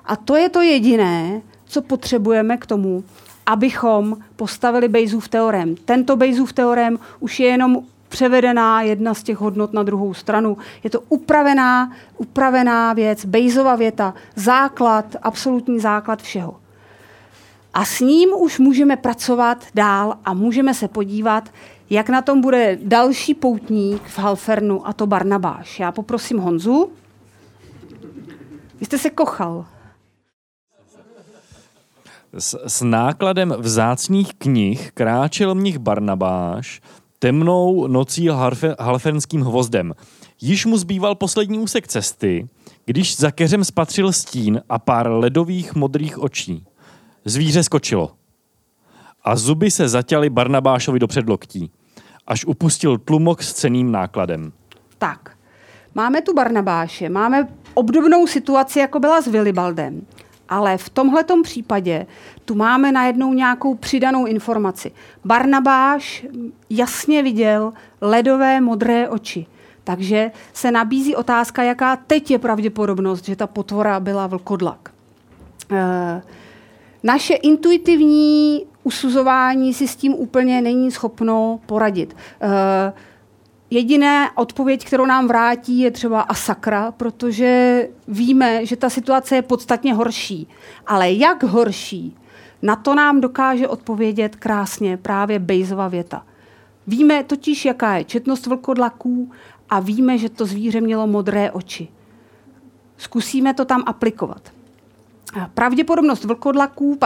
A to je to jediné, co potřebujeme k tomu, abychom postavili Bayesův teorem. Tento Bayesův teorem už je jenom převedená jedna z těch hodnot na druhou stranu. Je to upravená věc, Bayesova věta, základ, absolutní základ všeho. A s ním už můžeme pracovat dál a můžeme se podívat, jak na tom bude další poutník v Halfernu, a to Barnabáš. Já poprosím Honzu. Vy jste se kochal. S nákladem vzácných knih kráčel mnich Barnabáš temnou nocí halfernským hvozdem. Již mu zbýval poslední úsek cesty, když za keřem spatřil stín a pár ledových modrých očí. Zvíře skočilo a zuby se zaťaly Barnabášovi do předloktí, až upustil tlumok s cenným nákladem. Tak, máme tu Barnabáše, máme obdobnou situaci, jako byla s Vilibaldem. Ale v tomhletom případě tu máme najednou nějakou přidanou informaci. Barnabáš jasně viděl ledové modré oči. Takže se nabízí otázka, jaká teď je pravděpodobnost, že ta potvora byla vlkodlak. Naše intuitivní usuzování si s tím úplně není schopno poradit. Jediná odpověď, kterou nám vrátí, je třeba asakra, protože víme, že ta situace je podstatně horší. Ale jak horší, na to nám dokáže odpovědět krásně právě Bayesova věta. Víme totiž, jaká je četnost vlkodlaků, a víme, že to zvíře mělo modré oči. Zkusíme to tam aplikovat. Pravděpodobnost vlkodlaků,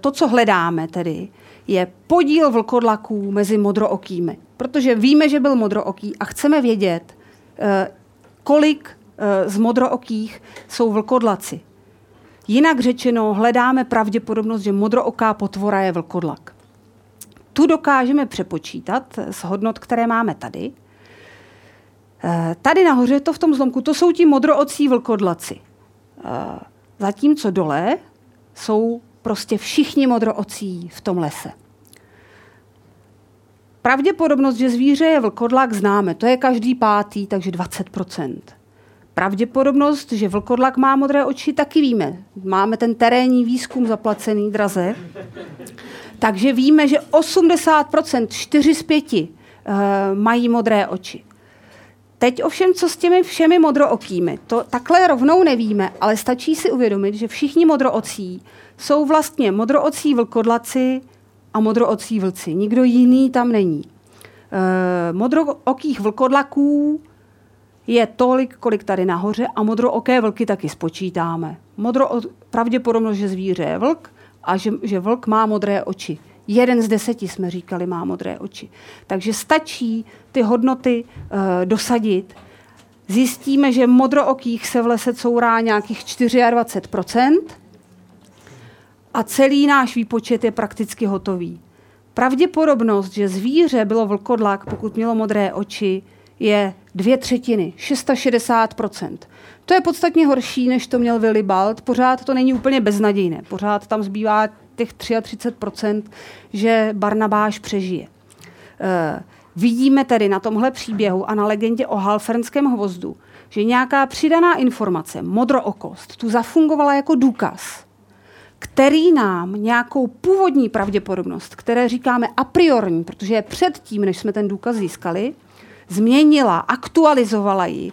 to, co hledáme tedy, je podíl vlkodlaků mezi modrookými. Protože víme, že byl modrooký, a chceme vědět, kolik z modrookých jsou vlkodlaci. Jinak řečeno, hledáme pravděpodobnost, že modrooká potvora je vlkodlak. Tu dokážeme přepočítat z hodnot, které máme tady. Tady nahoře, to v tom zlomku, to jsou ti modroocí vlkodlaci. Zatímco dole jsou prostě všichni modroocí v tom lese. Pravděpodobnost, že zvíře je vlkodlak, známe. To je každý pátý, takže 20%. Pravděpodobnost, že vlkodlak má modré oči, taky víme. Máme ten terénní výzkum zaplacený draze. Takže víme, že 80%, 4/5 mají modré oči. Teď ovšem, co s těmi všemi modrookými? To takhle rovnou nevíme, ale stačí si uvědomit, že všichni modroocí jsou vlastně modroocí vlkodlaci a modroocí vlci. Nikdo jiný tam není. Modrookých vlkodlaků je tolik, kolik tady nahoře, a modrooké vlky taky spočítáme. modro pravděpodobnost, že zvíře je vlk a že vlk má modré oči. 1 z 10, jsme říkali, má modré oči. Takže stačí ty hodnoty dosadit. Zjistíme, že modrookých se v lese courá nějakých 24% a celý náš výpočet je prakticky hotový. Pravděpodobnost, že zvíře bylo vlkodlak, pokud mělo modré oči, je 2/3, 660%. To je podstatně horší, než to měl Vilibald. Pořád to není úplně beznadějné. Pořád tam zbývá těch 33%, že Barnabáš přežije. Vidíme tedy na tomhle příběhu a na legendě o Halfernském hvozdu, že nějaká přidaná informace, modrookost, tu zafungovala jako důkaz, který nám nějakou původní pravděpodobnost, které říkáme a priorní, protože je předtím, než jsme ten důkaz získali, změnila, aktualizovala ji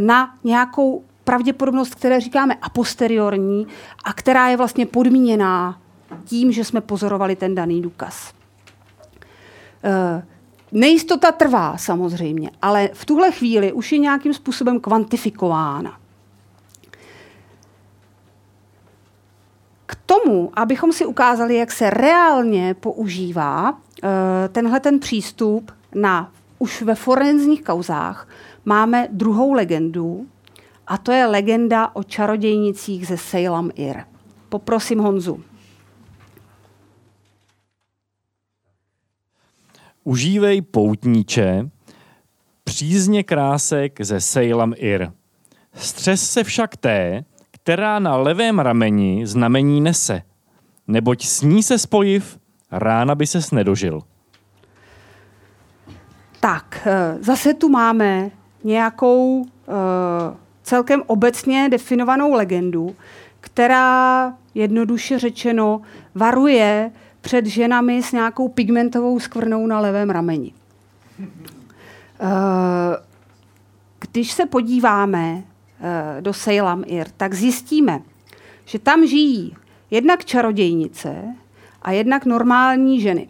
na nějakou pravděpodobnost, které říkáme a posteriorní a která je vlastně podmíněná tím, že jsme pozorovali ten daný důkaz. Nejistota trvá samozřejmě, ale v tuhle chvíli už je nějakým způsobem kvantifikována. K tomu, abychom si ukázali, jak se reálně používá tenhleten přístup na už ve forenzních kauzách, máme druhou legendu a to je legenda o čarodějnicích ze Salem Ir. Poprosím Honzu. Užívej, poutníče, přízně krásek ze Salem Ir. Střes se však té, která na levém rameni znamení nese, neboť s ní se spojiv, rána by ses nedožil. Tak, zase tu máme nějakou celkem obecně definovanou legendu, která jednoduše řečeno varuje před ženami s nějakou pigmentovou skvrnou na levém rameni. Když se podíváme do Salem Ir, tak zjistíme, že tam žijí jednak čarodějnice a jednak normální ženy.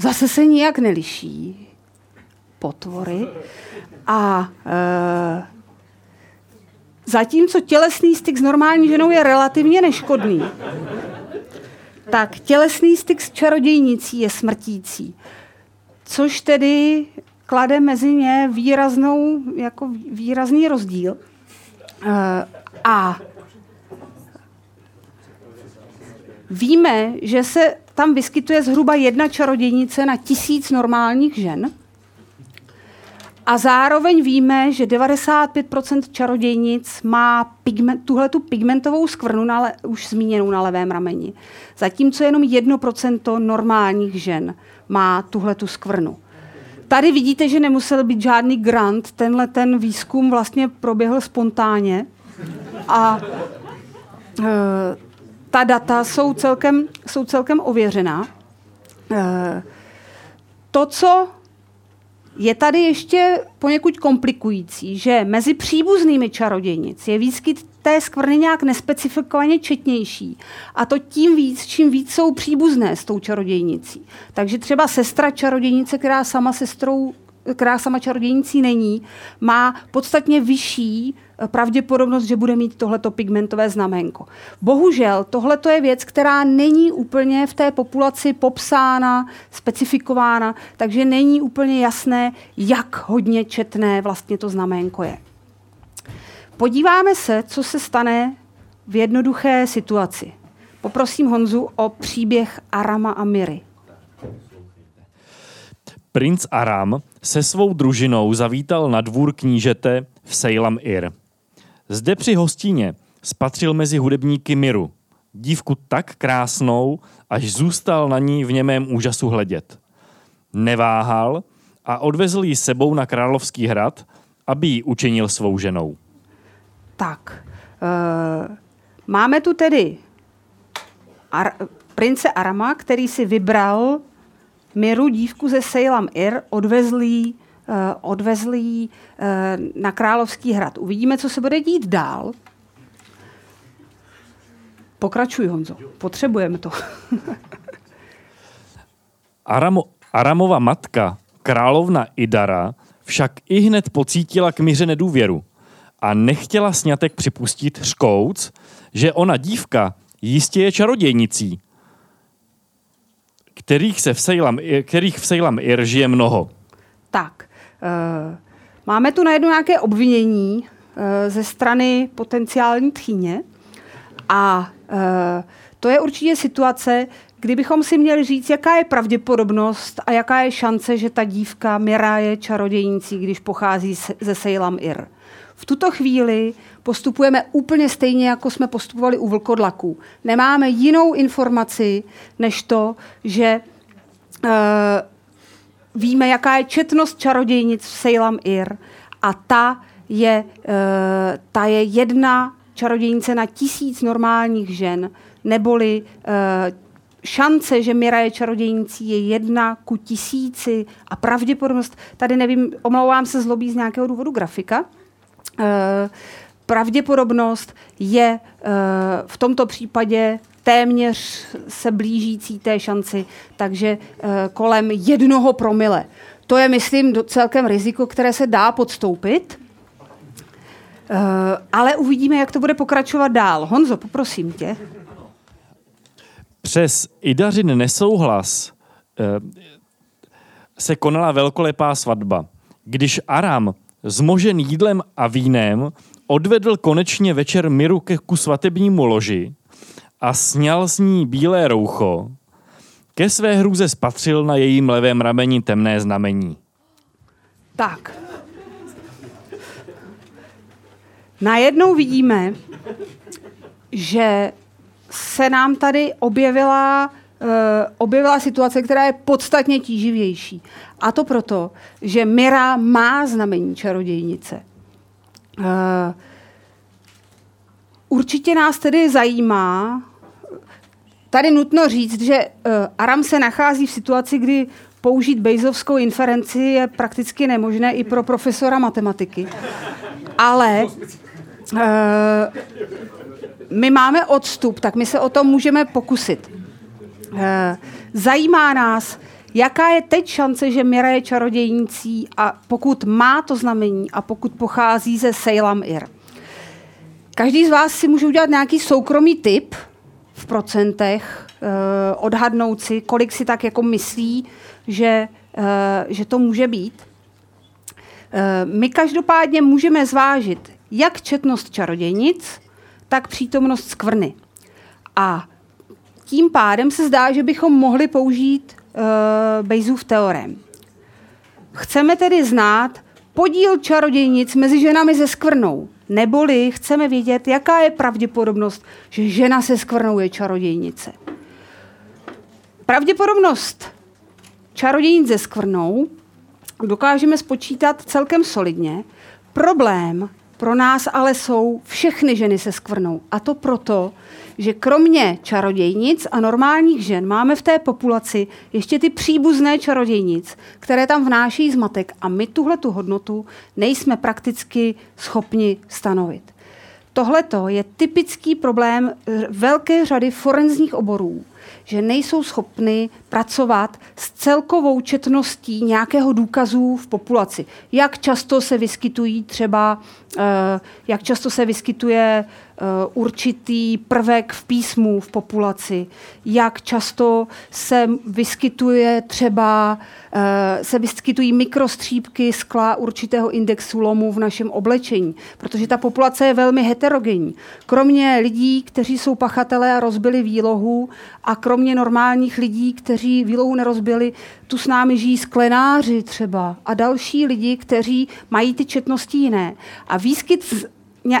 Zase se nijak neliší potvory a zatímco tělesný styk s normální ženou je relativně neškodný, tak tělesný styk s čarodějnicí je smrtící, což tedy klade mezi ně výrazný rozdíl. A víme, že se tam vyskytuje zhruba 1 čarodějnice na 1000 normálních žen a zároveň víme, že 95% čarodějnic má tuhletu pigmentovou skvrnu už zmíněnou na levém rameni, zatímco jenom 1% normálních žen má tuhletu skvrnu. Tady vidíte, že nemusel být žádný grant, tenhle ten výzkum vlastně proběhl spontánně a ta data jsou celkem ověřená. To, co je tady ještě poněkud komplikující, že mezi příbuznými čarodějnic je výskyt té skvrny nějak nespecifikovaně četnější. A to tím víc, čím víc jsou příbuzné s tou čarodějnicí. Takže třeba sestra čarodějnice, která sama čarodějnicí není, má podstatně vyšší pravděpodobnost, že bude mít tohleto pigmentové znamenko. Bohužel, tohleto je věc, která není úplně v té populaci popsána, specifikována, takže není úplně jasné, jak hodně četné vlastně to znamenko je. Podíváme se, co se stane v jednoduché situaci. Poprosím Honzu o příběh Arama a Miry. Princ Aram se svou družinou zavítal na dvůr knížete v Salem Ir. Zde při hostině spatřil mezi hudebníky Miru, dívku tak krásnou, až zůstal na ní v němém úžasu hledět. Neváhal a odvezl ji sebou na královský hrad, aby ji učinil svou ženou. Tak, máme tu tedy prince Arama, který si vybral Miru, dívku ze Salem Ir, odvezli na Královský hrad. Uvidíme, co se bude dít dál. Pokračuj, Honzo. Potřebujeme to. Aramova matka, královna Idara, však ihned pocítila k Miře nedůvěru a nechtěla sňatek připustit řkouc, že ona dívka jistě je čarodějnicí, kterých v Salem Ir žije mnoho. Tak, máme tu najednou nějaké obvinění ze strany potenciální tchýně a to je určitě situace, kdybychom si měli říct, jaká je pravděpodobnost a jaká je šance, že ta dívka Mira je čarodějnicí, když pochází ze Salem Ir. V tuto chvíli postupujeme úplně stejně, jako jsme postupovali u vlkodlaků. Nemáme jinou informaci, než to, že víme, jaká je četnost čarodějnic v Salem Ir a ta je jedna čarodějnice na 1000 normálních žen, neboli šance, že Mira je čarodějnicí, je 1:1000 a pravděpodobnost, tady nevím, omlouvám se, zlobí z nějakého důvodu grafika, pravděpodobnost je v tomto případě téměř se blížící té šanci, takže kolem 1%. To je, myslím, celkem riziko, které se dá podstoupit, ale uvidíme, jak to bude pokračovat dál. Honzo, poprosím tě. Přes Idařin nesouhlas se konala velkolepá svatba, když Aram, zmožen jídlem a vínem, odvedl konečně večer Miru ku svatebnímu loži a sňal z ní bílé roucho. Ke své hrůze spatřil na jejím levém rameni temné znamení. Tak. Najednou vidíme, že se nám tady objevila situace, která je podstatně tíživější. A to proto, že Mira má znamení čarodějnice. Určitě nás tedy zajímá, tady nutno říct, že Aram se nachází v situaci, kdy použít bayesovskou inferenci je prakticky nemožné i pro profesora matematiky. Ale my máme odstup, tak my se o tom můžeme pokusit. Zajímá nás, jaká je teď šance, že Mira je čarodějnicí, a pokud má to znamení a pokud pochází ze Salem Ir. Každý z vás si může udělat nějaký soukromý tip v procentech, odhadnout si, kolik si tak jako myslí, že to může být. My každopádně můžeme zvážit jak četnost čarodějnic, tak přítomnost skvrny. A tím pádem se zdá, že bychom mohli použít Bayesův teorem. Chceme tedy znát podíl čarodějnic mezi ženami se skvrnou, neboli chceme vědět, jaká je pravděpodobnost, že žena se skvrnou je čarodějnice. Pravděpodobnost čarodějnic se skvrnou dokážeme spočítat celkem solidně. Problém pro nás ale jsou všechny ženy se skvrnou. A to proto, že kromě čarodějnic a normálních žen máme v té populaci ještě ty příbuzné čarodějnic, které tam vnáší zmatek, a my tuhletu hodnotu nejsme prakticky schopni stanovit. Tohleto je typický problém velké řady forenzních oborů, že nejsou schopny pracovat s celkovou četností nějakého důkazu v populaci. Jak často se vyskytují třeba, jak často se vyskytuje určitý prvek v písmu v populaci, jak často se vyskytuje třeba, se vyskytují mikrostřípky skla určitého indexu lomu v našem oblečení, protože ta populace je velmi heterogenní. Kromě lidí, kteří jsou pachatelé a rozbili výlohu, a kromě normálních lidí, kteří výlohu nerozbili, tu s námi žijí sklenáři třeba a další lidi, kteří mají ty četnosti jiné. A výskyt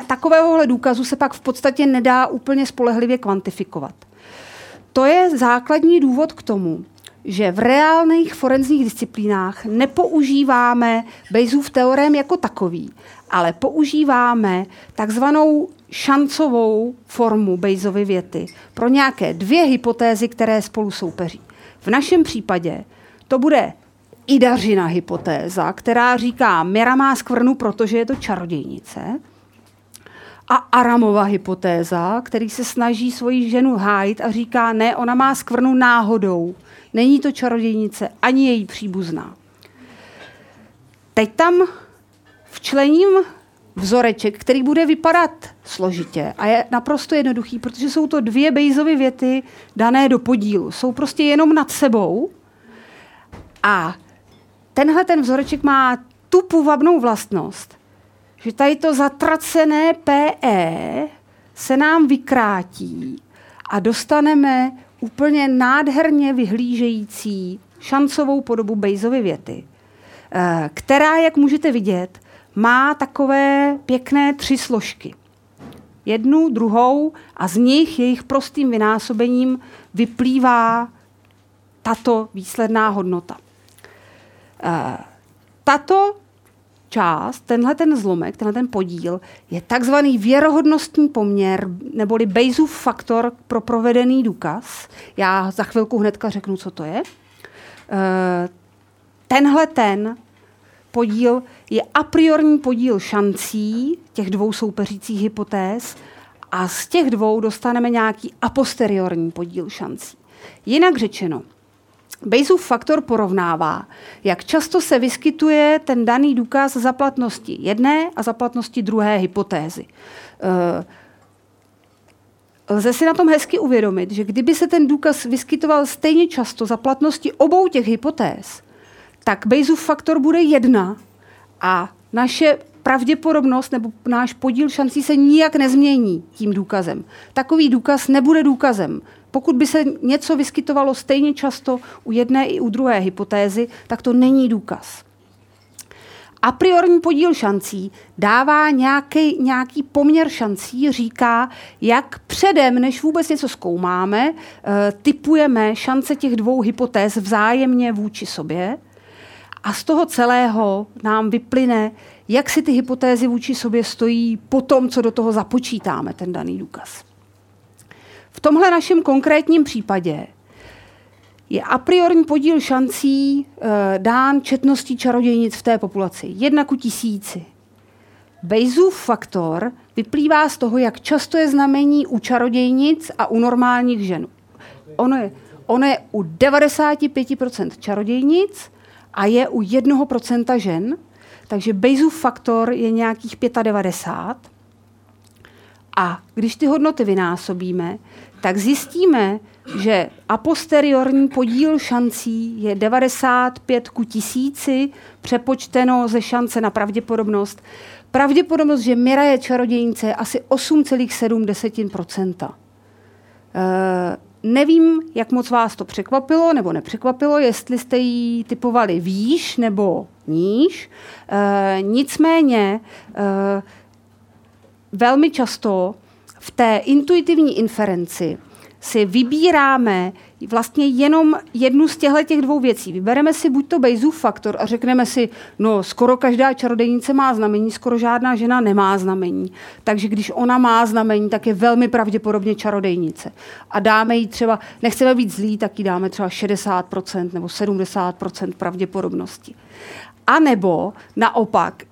takovéhohle důkazu se pak v podstatě nedá úplně spolehlivě kvantifikovat. To je základní důvod k tomu, že v reálných forenzních disciplínách nepoužíváme Bayesův teorem jako takový, ale používáme takzvanou šancovou formu Bayesovy věty pro nějaké dvě hypotézy, které spolu soupeří. V našem případě to bude Idařina hypotéza, která říká, Mira má skvrnu, protože je to čarodějnice, a Aramova hypotéza, který se snaží svoji ženu hájit a říká, ne, ona má skvrnu náhodou. Není to čarodějnice, ani její příbuzná. Teď tam včlením vzoreček, který bude vypadat složitě a je naprosto jednoduchý, protože jsou to dvě Bayesovy věty dané do podílu. Jsou prostě jenom nad sebou a tenhle ten vzoreček má tu půvabnou vlastnost, že tady to zatracené PE se nám vykrátí a dostaneme úplně nádherně vyhlížející šancovou podobu Bayesovy věty, která, jak můžete vidět, má takové pěkné 3 složky. Jednu, druhou a z nich jejich prostým vynásobením vyplývá tato výsledná hodnota. Tato část, tenhle ten zlomek, tenhle ten podíl, je takzvaný věrohodnostní poměr, neboli Bayesův faktor pro provedený důkaz. Já za chvilku hnedka řeknu, co to je. Tenhle ten podíl je a priorní podíl šancí těch 2 soupeřících hypotéz a z těch 2 dostaneme nějaký a posteriorní podíl šancí. Jinak řečeno, Bayesův faktor porovnává, jak často se vyskytuje ten daný důkaz za platnosti jedné a za platnosti druhé hypotézy. Lze si na tom hezky uvědomit, že kdyby se ten důkaz vyskytoval stejně často za platnosti obou těch hypotéz, tak Bayesův faktor bude 1 a naše pravděpodobnost nebo náš podíl šancí se nijak nezmění tím důkazem. Takový důkaz nebude důkazem. Pokud by se něco vyskytovalo stejně často u jedné i u druhé hypotézy, tak to není důkaz. A priorní podíl šancí dává nějaký poměr šancí, říká, jak předem, než vůbec něco zkoumáme, typujeme šance těch 2 hypotéz vzájemně vůči sobě a z toho celého nám vyplyne, jak si ty hypotézy vůči sobě stojí po tom, co do toho započítáme ten daný důkaz. V tomhle našem konkrétním případě je a priorní podíl šancí dán četností čarodějnic v té populaci. 1:1000. Bayesův faktor vyplývá z toho, jak často je znamení u čarodějnic a u normálních žen. Ono je u 95% čarodějnic a je u 1% žen, takže Bayesův faktor je nějakých 95. A když ty hodnoty vynásobíme, tak zjistíme, že a posteriorní podíl šancí je 95:1000 přepočteno ze šance na pravděpodobnost. Pravděpodobnost, že Mira je čarodějnice, je asi 8,7%. Nevím, jak moc vás to překvapilo nebo nepřekvapilo, jestli jste ji typovali výš nebo níž. Nicméně velmi často v té intuitivní inferenci si vybíráme vlastně jenom jednu z těchto 2 věcí. Vybereme si buď to Bayesův faktor a řekneme si, no skoro každá čarodějnice má znamení, skoro žádná žena nemá znamení. Takže když ona má znamení, tak je velmi pravděpodobně čarodějnice. A dáme jí třeba, nechceme být zlí, tak jí dáme třeba 60% nebo 70% pravděpodobnosti. A nebo naopak,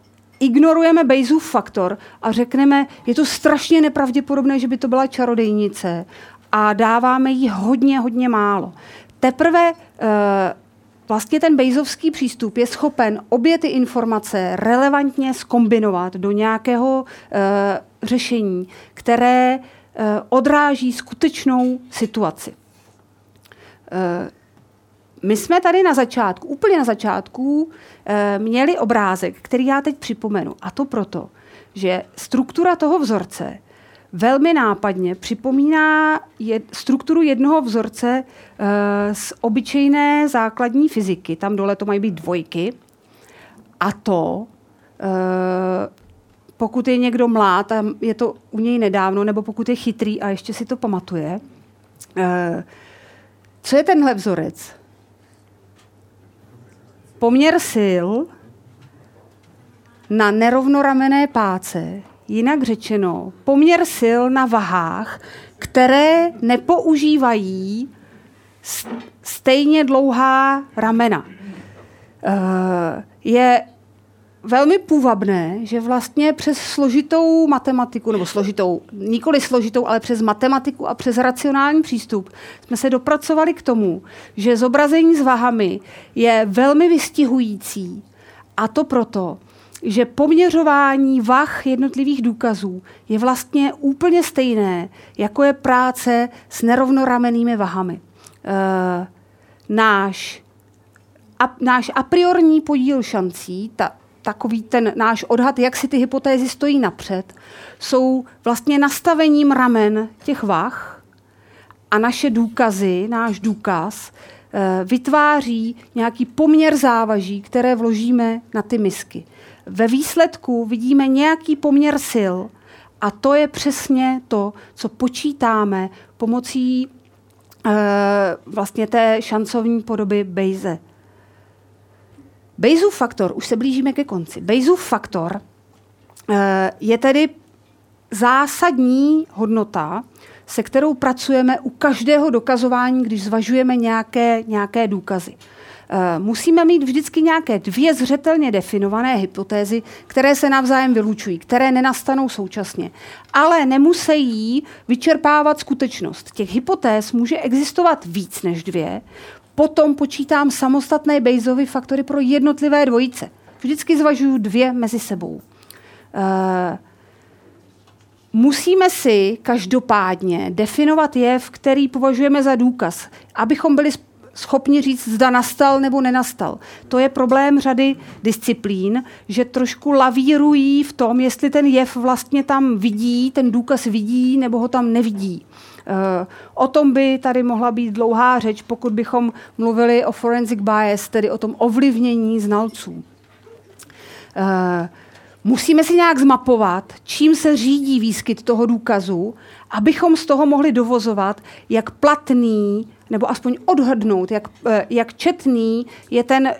ignorujeme Bayesův faktor a řekneme, je to strašně nepravděpodobné, že by to byla čarodějnice a dáváme jí hodně, hodně málo. Teprve vlastně ten bayesovský přístup je schopen obě ty informace relevantně zkombinovat do nějakého řešení, které odráží skutečnou situaci. My jsme tady na začátku, úplně na začátku, měli obrázek, který já teď připomenu. A to proto, že struktura toho vzorce velmi nápadně připomíná strukturu jednoho vzorce z obyčejné základní fyziky. Tam dole to mají být 2. A to, pokud je někdo mlád a je to u něj nedávno, nebo pokud je chytrý a ještě si to pamatuje. Co je tenhle vzorec? Poměr sil na nerovnoramené páce, jinak řečeno, poměr sil na vahách, které nepoužívají stejně dlouhá ramena. Je velmi půvabné, že vlastně přes složitou matematiku, nebo složitou, nikoli složitou, ale přes matematiku a přes racionální přístup jsme se dopracovali k tomu, že zobrazení s vahami je velmi vystihující. A to proto, že poměřování vah jednotlivých důkazů je vlastně úplně stejné, jako je práce s nerovnoramennými vahami. Náš apriorní podíl šancí, takový ten náš odhad, jak si ty hypotézy stojí napřed, jsou vlastně nastavením ramen těch vah a naše důkazy, náš důkaz, vytváří nějaký poměr závaží, které vložíme na ty misky. Ve výsledku vidíme nějaký poměr sil a to je přesně to, co počítáme pomocí vlastně té šancovní podoby Bayese. Bayesův faktor, už se blížíme ke konci, Bayesův faktor je tedy zásadní hodnota, se kterou pracujeme u každého dokazování, když zvažujeme nějaké důkazy. Musíme mít vždycky nějaké dvě zřetelně definované hypotézy, které se navzájem vylučují, které nenastanou současně, ale nemusejí vyčerpávat skutečnost. Těch hypotéz může existovat víc než dvě, potom počítám samostatné Bayesovy faktory pro jednotlivé dvojice. Vždycky zvažuju dvě mezi sebou. Musíme si každopádně definovat jev, který považujeme za důkaz, abychom byli schopni říct, zda nastal nebo nenastal. To je problém řady disciplín, že trošku lavírují v tom, jestli ten jev vlastně tam vidí, ten důkaz vidí nebo ho tam nevidí. O tom by tady mohla být dlouhá řeč, pokud bychom mluvili o forensic bias, tedy o tom ovlivnění znalců. Musíme si nějak zmapovat, čím se řídí výskyt toho důkazu, abychom z toho mohli dovozovat, jak platný, nebo aspoň odhadnout, jak četný je ten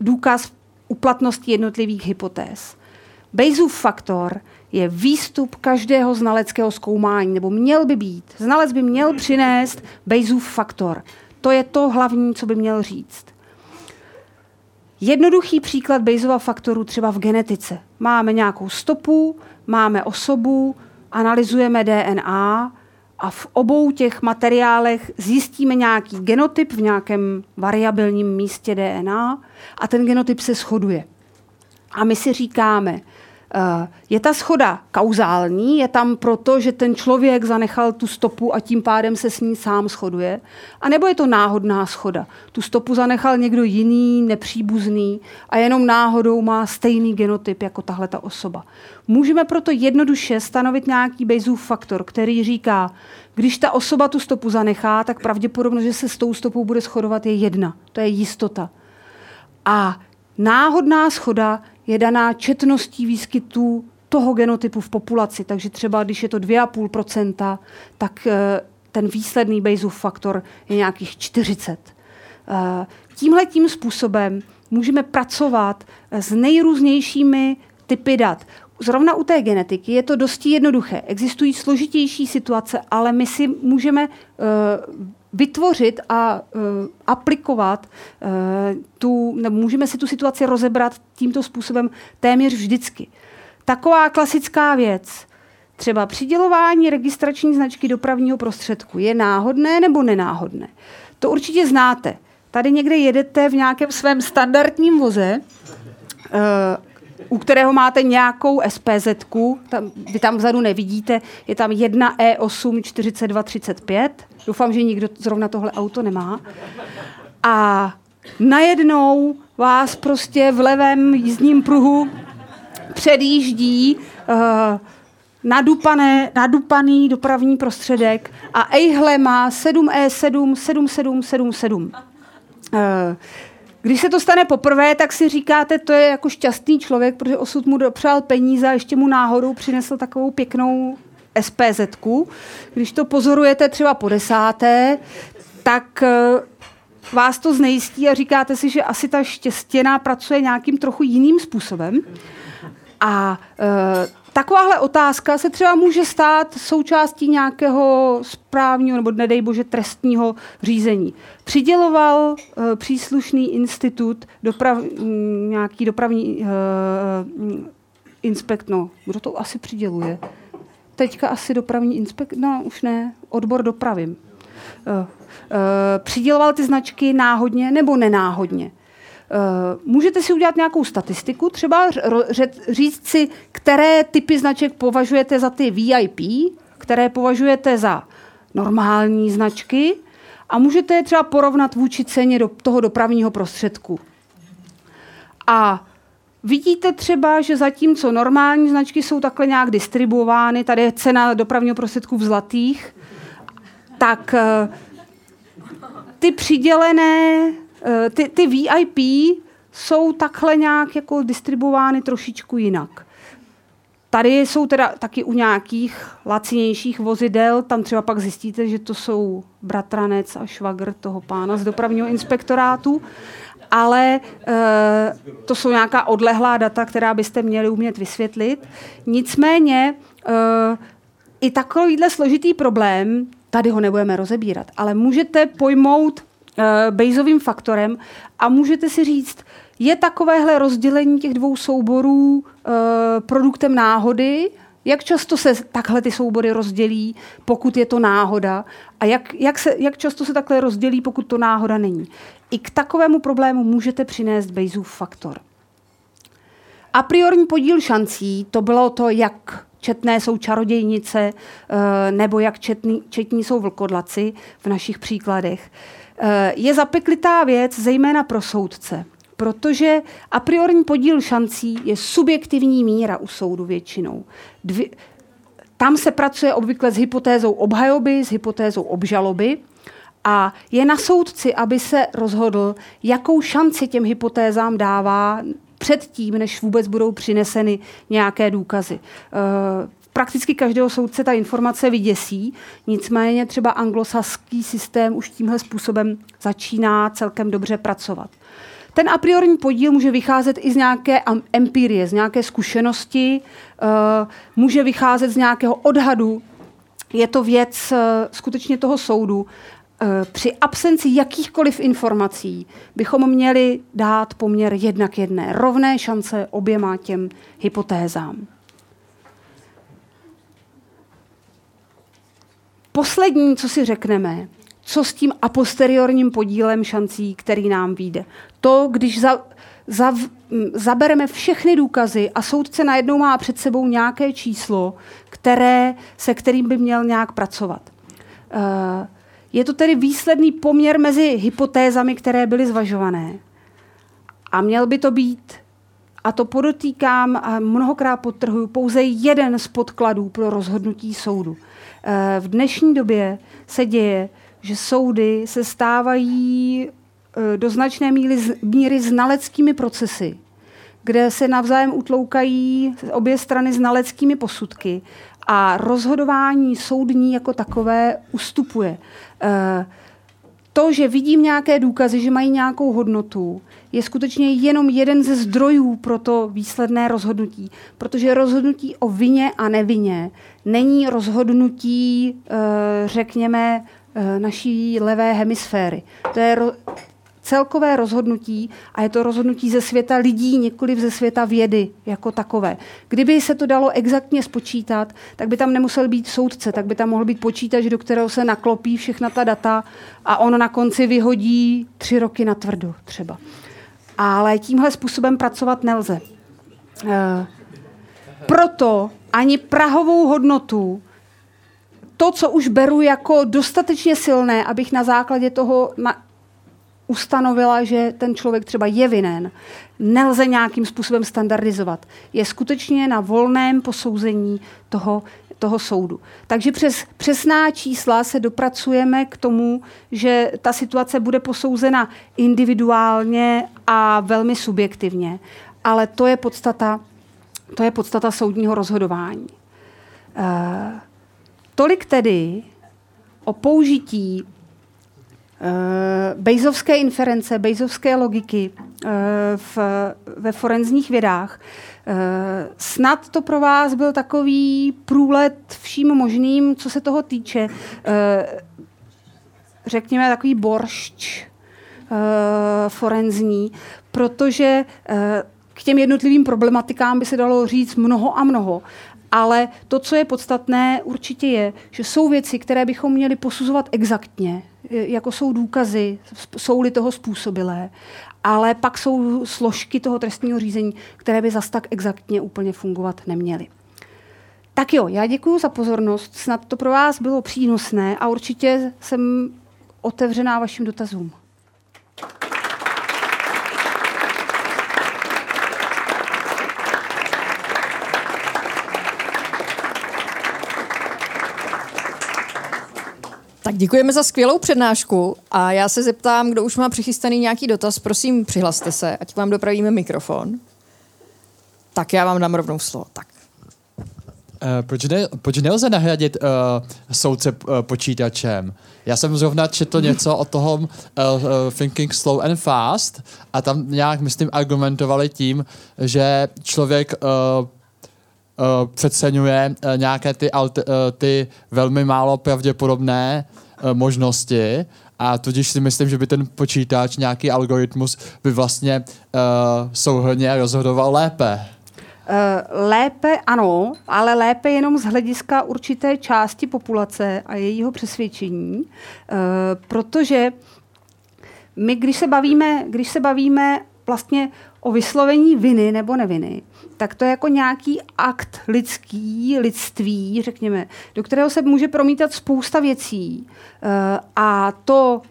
důkaz u platnosti jednotlivých hypotéz. Bayesův faktor je výstup každého znaleckého zkoumání, nebo měl by být. Znalec by měl přinést Bayesův faktor. To je to hlavní, co by měl říct. Jednoduchý příklad Bayesova faktoru třeba v genetice. Máme nějakou stopu, máme osobu, analyzujeme DNA a v obou těch materiálech zjistíme nějaký genotyp v nějakém variabilním místě DNA a ten genotyp se shoduje. A my si říkáme, je ta shoda kauzální, je tam proto, že ten člověk zanechal tu stopu a tím pádem se s ní sám shoduje? A nebo je to náhodná shoda? Tu stopu zanechal někdo jiný, nepříbuzný a jenom náhodou má stejný genotyp jako tahle ta osoba. Můžeme proto jednoduše stanovit nějaký Bayesův faktor, který říká, když ta osoba tu stopu zanechá, tak pravděpodobnost, že se s tou stopou bude shodovat, je 1. To je jistota. A náhodná shoda je daná četností výskytů toho genotypu v populaci. Takže třeba, když je to 2,5%, tak ten výsledný Bayesův faktor je nějakých 40. Tímhletím způsobem můžeme pracovat s nejrůznějšími typy dat. Zrovna u té genetiky je to dosti jednoduché. Existují složitější situace, ale my si můžeme vytvořit a aplikovat můžeme si tu situaci rozebrat tímto způsobem téměř vždycky. Taková klasická věc, třeba přidělování registrační značky dopravního prostředku, je náhodné nebo nenáhodné? To určitě znáte. Tady někde jedete v nějakém svém standardním voze, u kterého máte nějakou SPZ-ku, vy tam vzadu nevidíte, je tam 1 E8 4235, doufám, že nikdo zrovna tohle auto nemá, a najednou vás prostě v levém jízdním pruhu předjíždí nadupaný dopravní prostředek a ejhle má 7 E7 7777. Když se to stane poprvé, tak si říkáte, to je jako šťastný člověk, protože osud mu dopřál peníze a ještě mu náhodou přinesl takovou pěknou SPZ-ku. Když to pozorujete třeba po 10., tak vás to znejistí a říkáte si, že asi ta štěstěná pracuje nějakým trochu jiným způsobem. A takováhle otázka se třeba může stát součástí nějakého správního nebo nedej bože trestního řízení. Přiděloval příslušný institut nějaký dopravní inspektor. Kdo to asi přiděluje? Teďka asi dopravní inspektor, no už ne, odbor dopravy. Přiděloval ty značky náhodně nebo nenáhodně. Můžete si udělat nějakou statistiku, třeba říct si, které typy značek považujete za ty VIP, které považujete za normální značky a můžete je třeba porovnat vůči ceně do toho dopravního prostředku. A vidíte třeba, že zatímco normální značky jsou takhle nějak distribuovány, tady je cena dopravního prostředku v zlatých, tak ty přidělené, ty VIP jsou takhle nějak jako distribuovány trošičku jinak. Tady jsou teda taky u nějakých lacinějších vozidel, tam třeba pak zjistíte, že to jsou bratranec a švagr toho pána z dopravního inspektorátu, ale to jsou nějaká odlehlá data, která byste měli umět vysvětlit. Nicméně i takovýhle složitý problém, tady ho nebudeme rozebírat, ale můžete pojmout Bayesovým faktorem a můžete si říct, je takovéhle rozdělení těch dvou souborů produktem náhody, jak často se takhle ty soubory rozdělí, pokud je to náhoda, a jak často se takhle rozdělí, pokud to náhoda není. I k takovému problému můžete přinést Bayesův faktor. A priorní podíl šancí, to bylo to, jak četné jsou čarodějnice nebo jak četní jsou vlkodlaci v našich příkladech, je zapeklitá věc zejména pro soudce, protože a priorní podíl šancí je subjektivní míra u soudu většinou. Tam se pracuje obvykle s hypotézou obhajoby, s hypotézou obžaloby a je na soudci, aby se rozhodl, jakou šanci těm hypotézám dává předtím, než vůbec budou přineseny nějaké důkazy. Prakticky každého soudce ta informace vyděsí, nicméně třeba anglosaský systém už tímhle způsobem začíná celkem dobře pracovat. Ten a priorní podíl může vycházet i z nějaké empirie, z nějaké zkušenosti, může vycházet z nějakého odhadu. Je to věc skutečně toho soudu. Při absenci jakýchkoliv informací bychom měli dát poměr 1:1, rovné šance oběma těm hypotézám. Poslední, co si řekneme, co s tím a posteriorním podílem šancí, který nám vyjde. To, když zabereme všechny důkazy a soudce najednou má před sebou nějaké číslo, se kterým by měl nějak pracovat. Je to tedy výsledný poměr mezi hypotézami, které byly zvažované. A měl by to být, a to podotýkám a mnohokrát podtrhuju, pouze jeden z podkladů pro rozhodnutí soudu. V dnešní době se děje, že soudy se stávají do značné míry znaleckými procesy, kde se navzájem utloukají obě strany znaleckými posudky a rozhodování soudní jako takové ustupuje. To, že vidím nějaké důkazy, že mají nějakou hodnotu, je skutečně jenom jeden ze zdrojů pro to výsledné rozhodnutí. Protože rozhodnutí o vině a nevině není rozhodnutí, řekněme, naší levé hemisféry. To je celkové rozhodnutí a je to rozhodnutí ze světa lidí, nikoliv ze světa vědy jako takové. Kdyby se to dalo exaktně spočítat, tak by tam nemusel být soudce, tak by tam mohl být počítač, do kterého se naklopí všechna ta data a on na konci vyhodí 3 roky na tvrdo třeba. Ale tímhle způsobem pracovat nelze. Proto ani prahovou hodnotu, to, co už beru jako dostatečně silné, abych na základě toho ustanovila, že ten člověk třeba je vinen, nelze nějakým způsobem standardizovat. Je skutečně na volném posouzení toho soudu. Takže přes přesná čísla se dopracujeme k tomu, že ta situace bude posouzena individuálně a velmi subjektivně. Ale to je podstata soudního rozhodování. Tolik tedy o použití bayesovské inference, bayesovské logiky ve forenzních vědách. Snad to pro vás byl takový průlet vším možným, co se toho týče. Řekněme takový boršč forenzní, protože k těm jednotlivým problematikám by se dalo říct mnoho a mnoho. Ale to, co je podstatné, určitě je, že jsou věci, které bychom měli posuzovat exaktně, jako jsou důkazy, jsou-li toho způsobilé, ale pak jsou složky toho trestního řízení, které by zas tak exaktně úplně fungovat neměly. Tak jo, já děkuji za pozornost, snad to pro vás bylo přínosné a určitě jsem otevřená vašim dotazům. Tak děkujeme za skvělou přednášku a já se zeptám, kdo už má přichystaný nějaký dotaz, prosím, přihlaste se, ať vám dopravíme mikrofon. Tak já vám dám rovnou slovo, tak. Proč nelze nahradit soudce počítačem? Já jsem zrovna četl něco o tom Thinking Slow and Fast a tam nějak, myslím, argumentovali tím, že člověk přeceňuje nějaké ty velmi málo pravděpodobné možnosti a tudíž si myslím, že by ten počítač, nějaký algoritmus by vlastně souhrnně rozhodoval lépe. Lépe ano, ale lépe jenom z hlediska určité části populace a jejího přesvědčení, protože my, když se bavíme vlastně o vyslovení viny nebo neviny, tak to je jako nějaký akt lidství, řekněme, do kterého se může promítat spousta věcí. A to,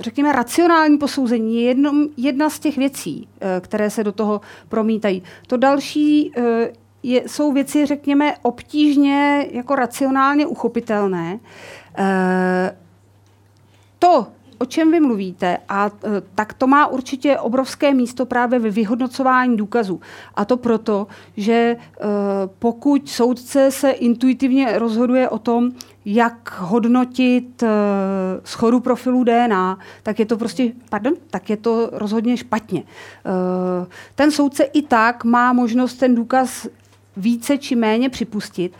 řekněme, racionální posouzení je jedna z těch věcí, které se do toho promítají. To další jsou věci, řekněme, obtížně jako racionálně uchopitelné. To, o čem vy mluvíte, a tak to má určitě obrovské místo právě ve vyhodnocování důkazů. A to proto, že pokud soudce se intuitivně rozhoduje o tom, jak hodnotit shodu profilů DNA, tak je to prostě, tak je to rozhodně špatně. Ten soudce i tak má možnost ten důkaz více či méně připustit.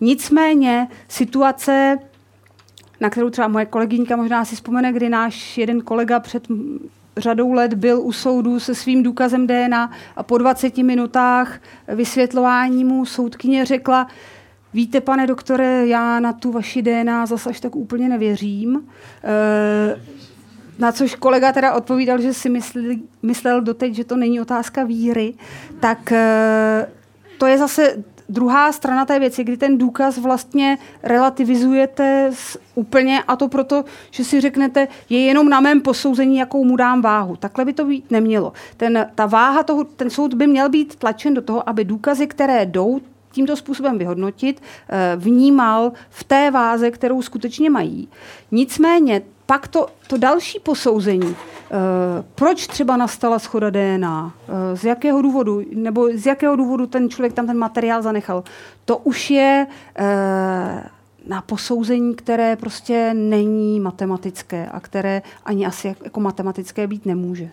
Nicméně situace, na kterou třeba moje kolegyňka možná si vzpomene, kdy náš jeden kolega před řadou let byl u soudu se svým důkazem DNA a po 20 minutách vysvětlování mu soudkyně řekla: víte, pane doktore, já na tu vaši DNA zase až tak úplně nevěřím. Na což kolega teda odpovídal, že si myslel doteď, že to není otázka víry. Tak to je zase druhá strana té věci, kdy ten důkaz vlastně relativizujete úplně, a to proto, že si řeknete, je jenom na mém posouzení, jakou mu dám váhu. Takhle by to být nemělo. Ten soud by měl být tlačen do toho, aby důkazy, které jdou tímto způsobem vyhodnotit, vnímal v té váze, kterou skutečně mají. Nicméně pak to další posouzení, proč třeba nastala shoda DNA, z jakého důvodu ten člověk tam ten materiál zanechal, to už je na posouzení, které prostě není matematické a které ani asi jako matematické být nemůže.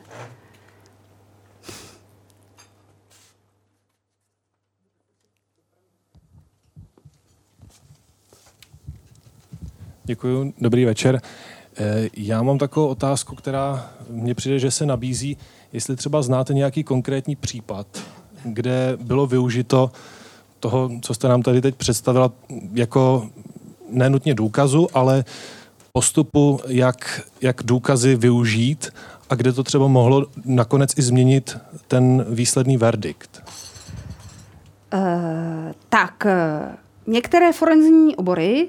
Děkuju, dobrý večer. Já mám takovou otázku, která mně přijde, že se nabízí, jestli třeba znáte nějaký konkrétní případ, kde bylo využito toho, co jste nám tady teď představila, jako nenutně důkazu, ale postupu, jak důkazy využít a kde to třeba mohlo nakonec i změnit ten výsledný verdikt. Některé forenzní obory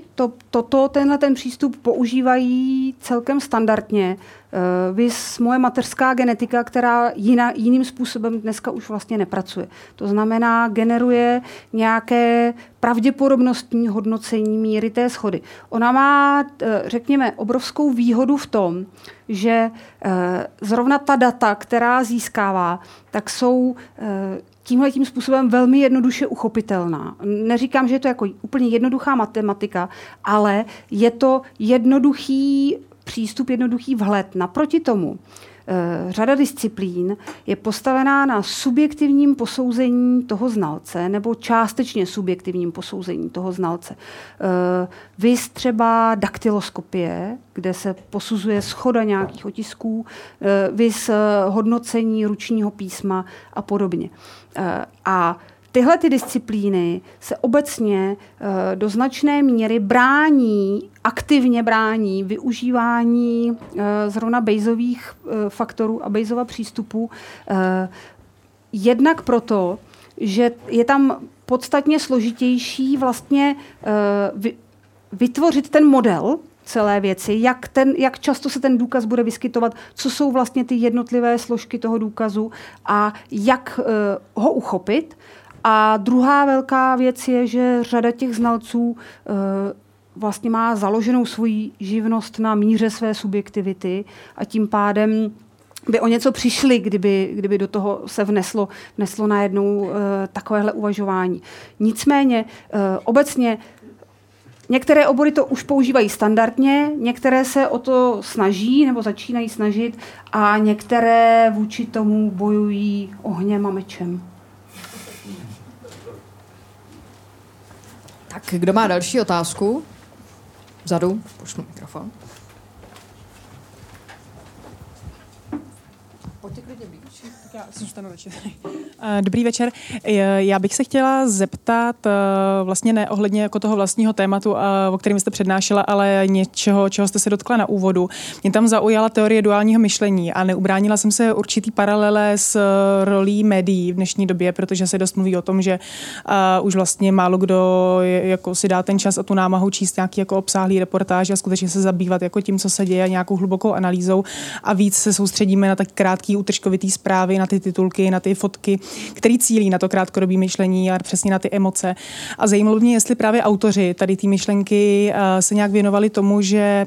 tenhle přístup používají celkem standardně. Viz moje mateřská genetika, která jiným způsobem dneska už vlastně nepracuje. To znamená, generuje nějaké pravděpodobnostní hodnocení míry té shody. Ona má, řekněme, obrovskou výhodu v tom, že zrovna ta data, která získává, tak jsou tímhletím způsobem velmi jednoduše uchopitelná. Neříkám, že je to jako úplně jednoduchá matematika, ale je to jednoduchý přístup, jednoduchý vhled. Naproti tomu řada disciplín je postavená na subjektivním posouzení toho znalce nebo částečně subjektivním posouzení toho znalce. Viz třeba daktyloskopie, kde se posuzuje shoda nějakých otisků, viz hodnocení ručního písma a podobně. A tyhle ty disciplíny se obecně do značné míry aktivně brání využívání zrovna Bayesových faktorů a Bayesova přístupu jednak proto, že je tam podstatně složitější vlastně vytvořit ten model celé věci, jak často se ten důkaz bude vyskytovat, co jsou vlastně ty jednotlivé složky toho důkazu a jak ho uchopit. A druhá velká věc je, že řada těch znalců vlastně má založenou svoji živnost na míře své subjektivity a tím pádem by o něco přišli, kdyby do toho se vneslo najednou takovéhle uvažování. Nicméně obecně některé obory to už používají standardně, některé se o to snaží nebo začínají snažit a některé vůči tomu bojují ohněm a mečem. Tak, kdo má další otázku? Vzadu, pošlu mikrofon. Dobrý večer. Já bych se chtěla zeptat vlastně ne ohledně jako toho vlastního tématu, o kterém jste přednášela, ale něčeho, čeho jste se dotkla na úvodu. Mě tam zaujala teorie duálního myšlení a neubránila jsem se určitý paralele s rolí médií v dnešní době, protože se dost mluví o tom, že už vlastně málo kdo jako si dá ten čas a tu námahu číst nějaký jako obsáhlý reportáž a skutečně se zabývat jako tím, co se děje, a nějakou hlubokou analýzou a víc se soustředíme na tak krátký útržkovitý zprávy, na ty titulky, na ty fotky, který cílí na to krátkodobé myšlení a přesně na ty emoce. A zajímalo mě, jestli právě autoři tady ty myšlenky se nějak věnovali tomu, že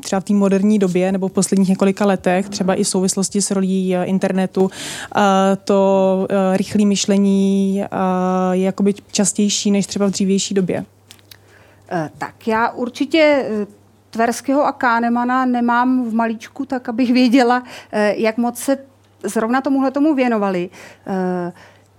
třeba v té moderní době nebo v posledních několika letech, třeba i v souvislosti s rolí internetu, to rychlé myšlení je jakoby častější než třeba v dřívější době. Tak já určitě Tverskyho a Kahnemana nemám v malíčku, tak abych věděla, jak moc se zrovna tomu věnovali.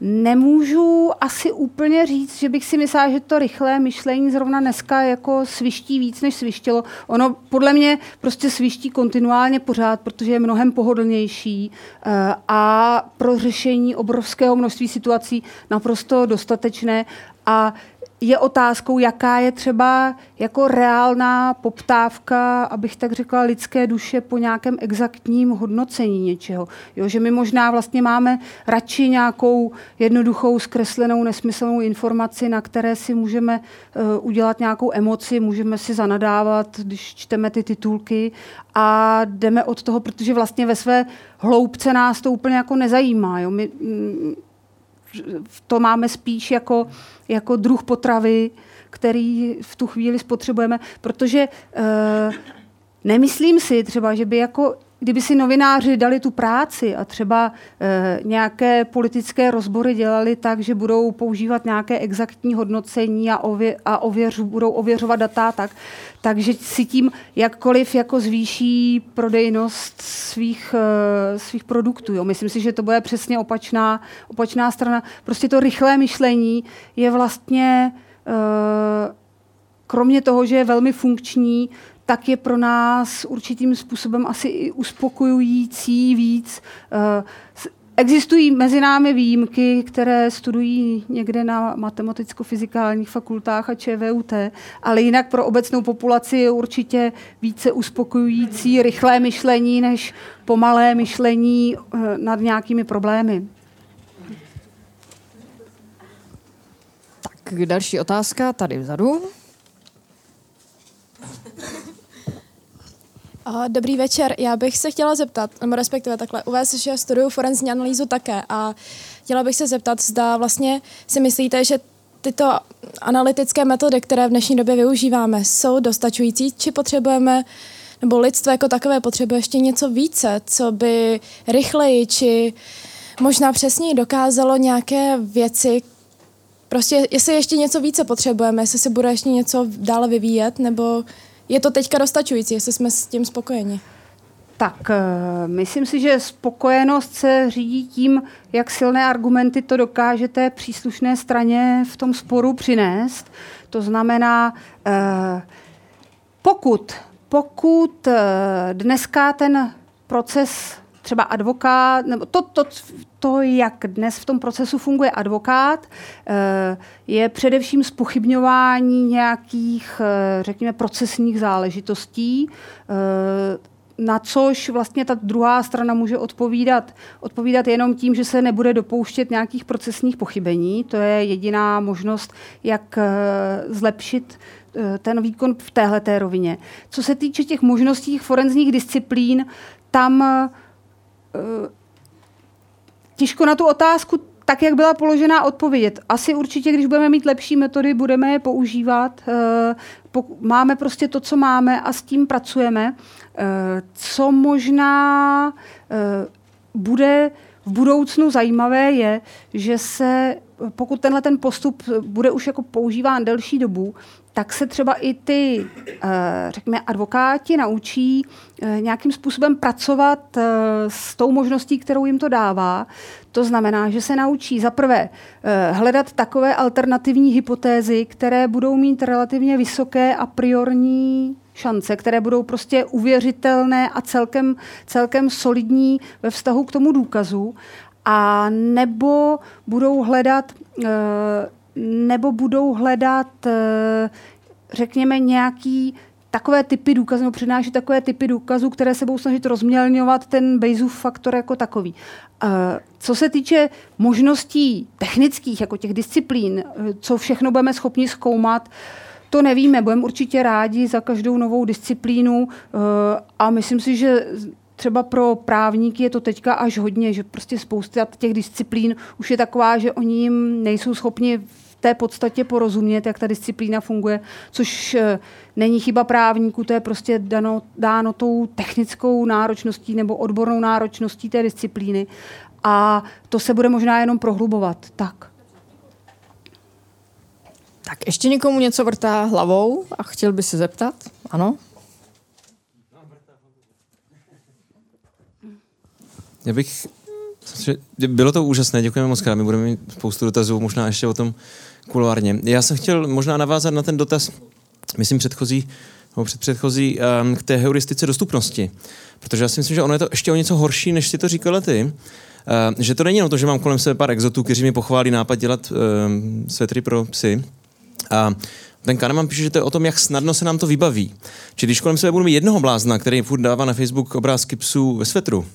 Nemůžu asi úplně říct, že bych si myslela, že to rychlé myšlení zrovna dneska jako sviští víc, než svištělo. Ono podle mě prostě sviští kontinuálně pořád, protože je mnohem pohodlnější a pro řešení obrovského množství situací naprosto dostatečné a je otázkou, jaká je třeba jako reálná poptávka, abych tak řekla, lidské duše po nějakém exaktním hodnocení něčeho. Jo, že my možná vlastně máme radši nějakou jednoduchou, zkreslenou, nesmyslnou informaci, na které si můžeme udělat nějakou emoci, můžeme si zanadávat, když čteme ty titulky a jdeme od toho, protože vlastně ve své hloubce nás to úplně jako nezajímá. Jo. My to máme spíš jako druh potravy, který v tu chvíli spotřebujeme, protože nemyslím si třeba, že by kdyby si novináři dali tu práci a třeba nějaké politické rozbory dělali tak, že budou používat nějaké exaktní hodnocení budou ověřovat data tak, takže si tím jakkoliv jako zvýší prodejnost svých produktů. Jo. Myslím si, že to bude přesně opačná strana. Prostě to rychlé myšlení je vlastně, kromě toho, že je velmi funkční, tak je pro nás určitým způsobem asi i uspokojující víc. Existují mezi námi výjimky, které studují někde na matematicko-fyzikálních fakultách a ČVUT, ale jinak pro obecnou populaci je určitě více uspokojující rychlé myšlení než pomalé myšlení nad nějakými problémy. Tak další otázka tady vzadu. Dobrý večer, já bych se chtěla zeptat, nebo respektive takhle, u vás ještě studuju forenzní analýzu také a chtěla bych se zeptat, zda vlastně si myslíte, že tyto analytické metody, které v dnešní době využíváme, jsou dostačující, či potřebujeme, nebo lidstvo jako takové potřebuje ještě něco více, co by rychleji, či možná přesněji dokázalo nějaké věci, prostě jestli ještě něco více potřebujeme, jestli se bude ještě něco dále vyvíjet, nebo je to teďka dostačující, jestli jsme s tím spokojeni? Tak, myslím si, že spokojenost se řídí tím, jak silné argumenty to dokáže té příslušné straně v tom sporu přinést. To znamená, pokud dneska ten proces třeba advokát, nebo to, jak dnes v tom procesu funguje advokát, je především zpochybňování nějakých, řekněme, procesních záležitostí, na což vlastně ta druhá strana může odpovídat jenom tím, že se nebude dopouštět nějakých procesních pochybení. To je jediná možnost, jak zlepšit ten výkon v téhleté rovině. Co se týče těch možností forenzních disciplín, tam těžko na tu otázku, tak jak byla položená, odpovědět. Asi určitě, když budeme mít lepší metody, budeme je používat. Máme prostě to, co máme a s tím pracujeme. Co možná bude v budoucnu zajímavé je, že se, pokud tenhle ten postup bude už jako používán delší dobu, tak se třeba i ty, řekněme, advokáti naučí nějakým způsobem pracovat s tou možností, kterou jim to dává. To znamená, že se naučí zaprvé hledat takové alternativní hypotézy, které budou mít relativně vysoké a priorní šance, které budou prostě uvěřitelné a celkem solidní ve vztahu k tomu důkazu, a nebo budou hledat řekněme, nějaký takové typy důkazů, nebo přináší takové typy důkazů, které se budou snažit rozmělňovat ten Bayesův faktor jako takový. Co se týče možností technických, jako těch disciplín, co všechno budeme schopni zkoumat, to nevíme. Budeme určitě rádi za každou novou disciplínu a myslím si, že třeba pro právníky je to teďka až hodně, že prostě spousta těch disciplín už je taková, že oni jim nejsou schopni v té podstatě porozumět, jak ta disciplína funguje, což není chyba právníků, to je prostě dáno tou technickou náročností nebo odbornou náročností té disciplíny a to se bude možná jenom prohlubovat. Tak ještě někomu něco vrtá hlavou a chtěl by se zeptat? Ano? Já bych... Bylo to úžasné, děkujeme moc krát, my budeme mít spoustu dotazů, možná ještě o tom kuloárně. Já jsem chtěl možná navázat na ten dotaz, myslím předchozí k té heuristice dostupnosti, protože já si myslím, že ono je to ještě o něco horší, než si to říkala ty, že to není jenom to, že mám kolem sebe pár exotů, kteří mi pochválí nápad dělat svetry pro psy. A ten Kahneman píše, že to je o tom, jak snadno se nám to vybaví. Či když kolem sebe budu mít jednoho blázna, který furt dává na Facebook obrázky psů ve svetru,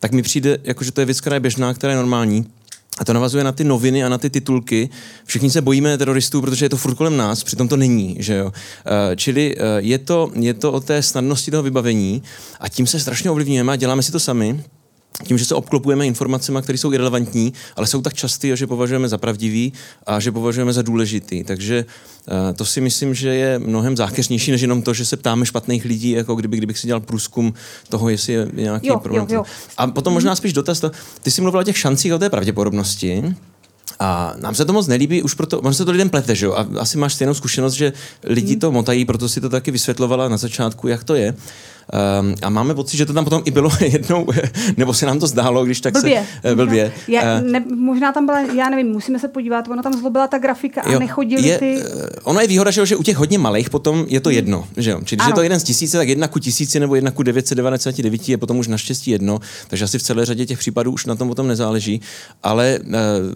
tak mi přijde, jakože to je věc, která je běžná, která je normální. A to navazuje na ty noviny a na ty titulky. Všichni se bojíme teroristů, protože je to furt kolem nás, přitom to není, že jo. Čili je to o té snadnosti toho vybavení a tím se strašně ovlivňujeme a děláme si to sami. Tím, že se obklopujeme informacemi, které jsou irelevantní, ale jsou tak časté, že považujeme za pravdivý a že považujeme za důležitý. Takže to si myslím, že je mnohem zákeřnější, než jenom to, že se ptáme špatných lidí, jako kdybych si dělal průzkum toho, jestli je nějaký problém. Jo. A potom možná spíš dotaz to, ty jsi mluvila o těch šancích a o té pravděpodobnosti. A nám se to moc nelíbí, už proto, on se to lidem plete, že jo? A asi máš stejnou zkušenost, že lidi to motají, proto si to taky vysvětlovala na začátku, jak to je. A máme pocit, že to tam potom i bylo jednou, nebo se nám to zdálo, když tak blbě. Blbě. Možná tam byla, já nevím, musíme se podívat, ona tam zlobila ta grafika a nechodili ty... Ona je výhoda, že u těch hodně malých potom je to jedno, že jo? Či když je to 1 z 1000, tak 1:1000 nebo 1:999 je potom už naštěstí jedno, takže asi v celé řadě těch případů už na tom potom nezáleží, ale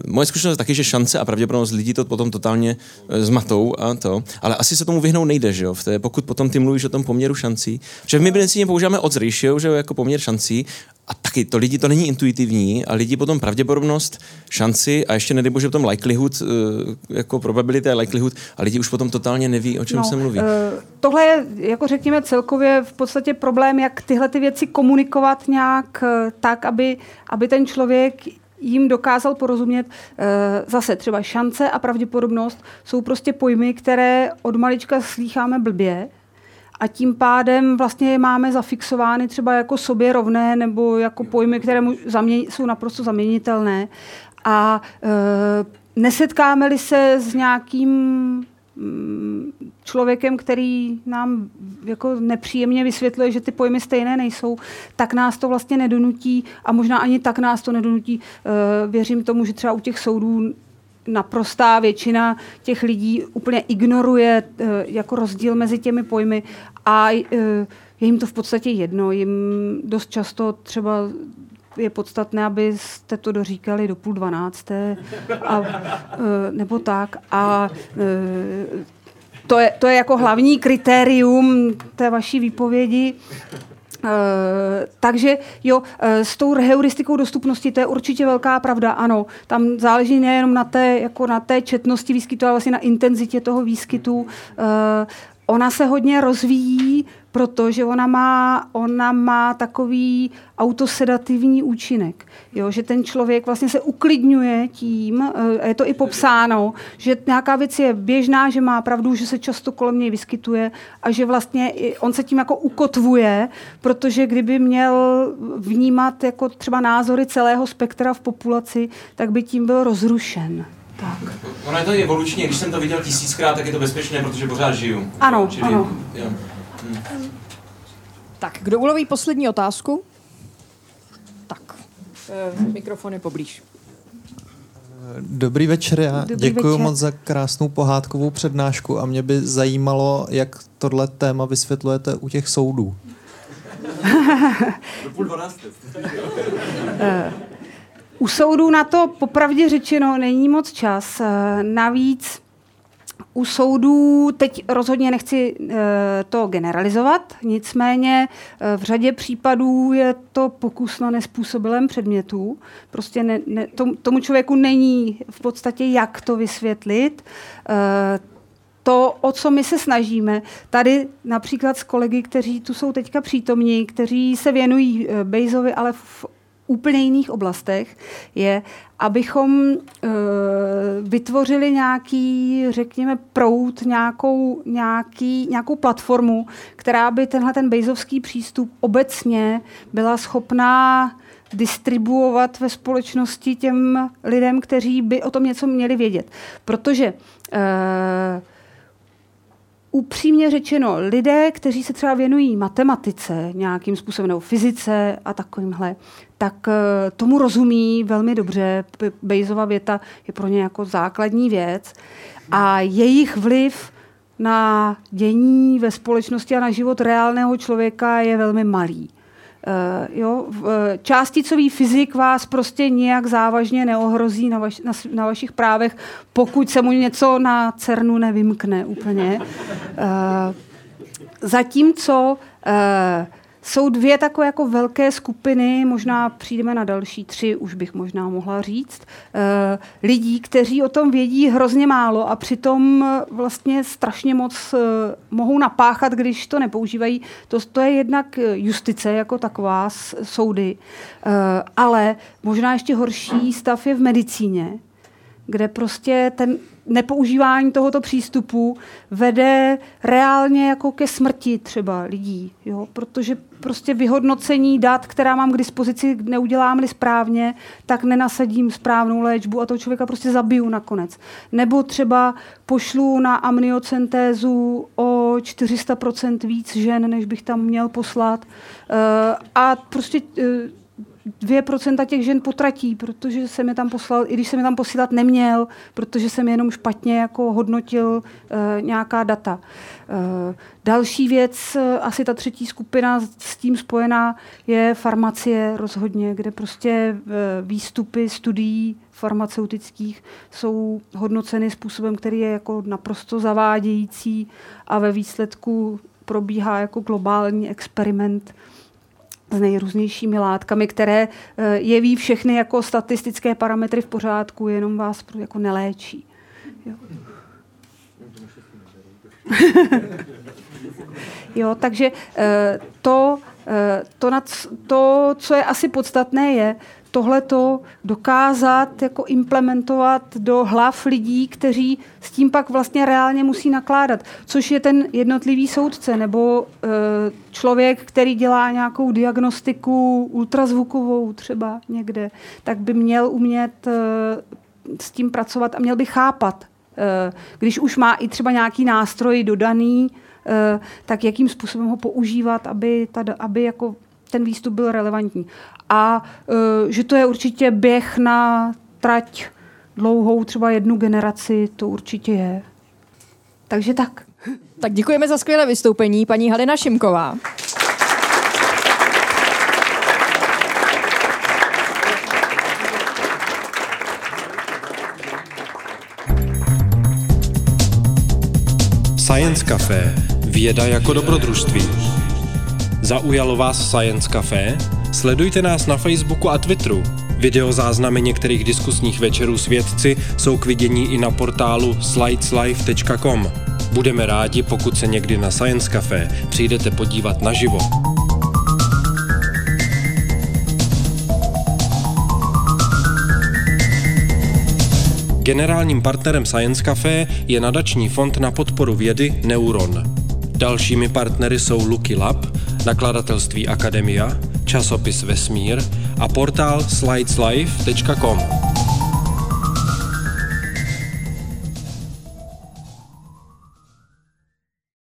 moje zkušenost je taky, že šance a pravděpodobnost lidí to potom totálně zmatou a to, ale asi se tomu vyhnout nejde, že jo? Pokud potom ty mluvíš o tom poměru šancí, že my dnes používáme odds ratio, že jo, jako poměr šancí a taky to lidi, to není intuitivní a lidi potom pravděpodobnost, šanci a ještě nedej bože potom likelihood, jako probability a likelihood a lidi už potom totálně neví, o čem se mluví. Tohle je, jako řekněme, celkově v podstatě problém, jak tyhle ty věci komunikovat nějak tak, aby ten člověk jim dokázal porozumět. Zase třeba šance a pravděpodobnost jsou prostě pojmy, které od malička slýcháme blbě, a tím pádem vlastně máme zafixovány třeba jako sobě rovné nebo jako pojmy, které jsou naprosto zaměnitelné. A nesetkáme-li se s nějakým člověkem, který nám jako nepříjemně vysvětluje, že ty pojmy stejné nejsou, tak nás to vlastně nedonutí a možná ani tak nás to nedonutí. Věřím tomu, že třeba u těch soudů naprostá většina těch lidí úplně ignoruje jako rozdíl mezi těmi pojmy a je jim to v podstatě jedno. Jim dost často třeba je podstatné, abyste to doříkali do 11:30 a, nebo tak. A to je jako hlavní kritérium té vaší výpovědi. Takže jo, s tou heuristikou dostupnosti, to je určitě velká pravda, ano. Tam záleží nejenom na té četnosti výskytu, ale vlastně na intenzitě toho výskytu. Ona se hodně rozvíjí, protože ona má takový autosedativní účinek. Jo, že ten člověk vlastně se uklidňuje tím, a je to i popsáno, že nějaká věc je běžná, že má pravdu, že se často kolem něj vyskytuje a že vlastně on se tím jako ukotvuje, protože kdyby měl vnímat jako třeba názory celého spektra v populaci, tak by tím byl rozrušen. Tak. Ono je to evolučně, když jsem to viděl 1000krát, tak je to bezpečné, protože pořád žiju. Ano, čili, ano. Tak, kdo uloví poslední otázku? Tak, mikrofon je poblíž. Dobrý večer, já děkuji moc za krásnou pohádkovou přednášku a mě by zajímalo, jak tohle téma vysvětlujete u těch soudů. Do 11:30. U soudů na to popravdě řečeno není moc čas. Navíc u soudů, teď rozhodně nechci to generalizovat, nicméně v řadě případů je to pokus na nezpůsobilém předmětu. Prostě tomu člověku není v podstatě jak to vysvětlit. To, o co my se snažíme, tady například s kolegy, kteří tu jsou teďka přítomní, kteří se věnují Bayesovi, ale v úplně jiných oblastech, je, abychom vytvořili nějaký, řekněme, proud, nějakou platformu, která by tenhle ten bayesovský přístup obecně byla schopná distribuovat ve společnosti těm lidem, kteří by o tom něco měli vědět. Protože upřímně řečeno, lidé, kteří se třeba věnují matematice nějakým způsobem nebo fyzice a takovýmhle, tak tomu rozumí velmi dobře. Bayesova věta je pro ně jako základní věc a jejich vliv na dění ve společnosti a na život reálného člověka je velmi malý. Částicový fyzik vás prostě nijak závažně neohrozí na vašich právech, pokud se mu něco na CERNu nevymkne úplně. Zatímco jsou dvě takové jako velké skupiny, možná přijdeme na další 3, už bych možná mohla říct, lidí, kteří o tom vědí hrozně málo a přitom vlastně strašně moc mohou napáchat, když to nepoužívají. To je jednak justice jako taková, soudy, ale možná ještě horší stav je v medicíně, kde prostě ten nepoužívání tohoto přístupu vede reálně jako ke smrti třeba lidí, jo? Protože prostě vyhodnocení dat, která mám k dispozici, neudělám-li správně, tak nenasadím správnou léčbu a toho člověka prostě zabiju nakonec. Nebo třeba pošlu na amniocentézu o 400% víc žen, než bych tam měl poslat a prostě 2% těch žen potratí, protože jsem je tam poslal, i když jsem je tam posílat neměl, protože jsem jenom špatně jako hodnotil nějaká data. Další věc, asi ta třetí skupina s tím spojená, je farmacie rozhodně, kde prostě výstupy studií farmaceutických jsou hodnoceny způsobem, který je jako naprosto zavádějící a ve výsledku probíhá jako globální experiment s nejrůznějšími látkami, které jeví všechny jako statistické parametry v pořádku, jenom vás jako neléčí. Jo. Jo, takže to, co je asi podstatné, je tohleto dokázat jako implementovat do hlav lidí, kteří s tím pak vlastně reálně musí nakládat, což je ten jednotlivý soudce nebo člověk, který dělá nějakou diagnostiku ultrazvukovou třeba někde, tak by měl umět s tím pracovat a měl by chápat, když už má i třeba nějaký nástroj dodaný, tak jakým způsobem ho používat, aby jako ten výstup byl relevantní. A že to je určitě běh na trať dlouhou, třeba 1 generaci, to určitě je. Takže tak. Tak děkujeme za skvělé vystoupení, paní Halina Šimková. Science Café. Věda jako dobrodružství. Zaujalo vás Science Café? Sledujte nás na Facebooku a Twitteru. Videozáznamy některých diskusních večerů s vědci jsou k vidění i na portálu slideslive.com. Budeme rádi, pokud se někdy na Science Café přijdete podívat naživo. Generálním partnerem Science Café je nadační fond na podporu vědy Neuron. Dalšími partnery jsou Lucky Lab, nakladatelství Akademia, časopis Vesmír a portál slideslive.com.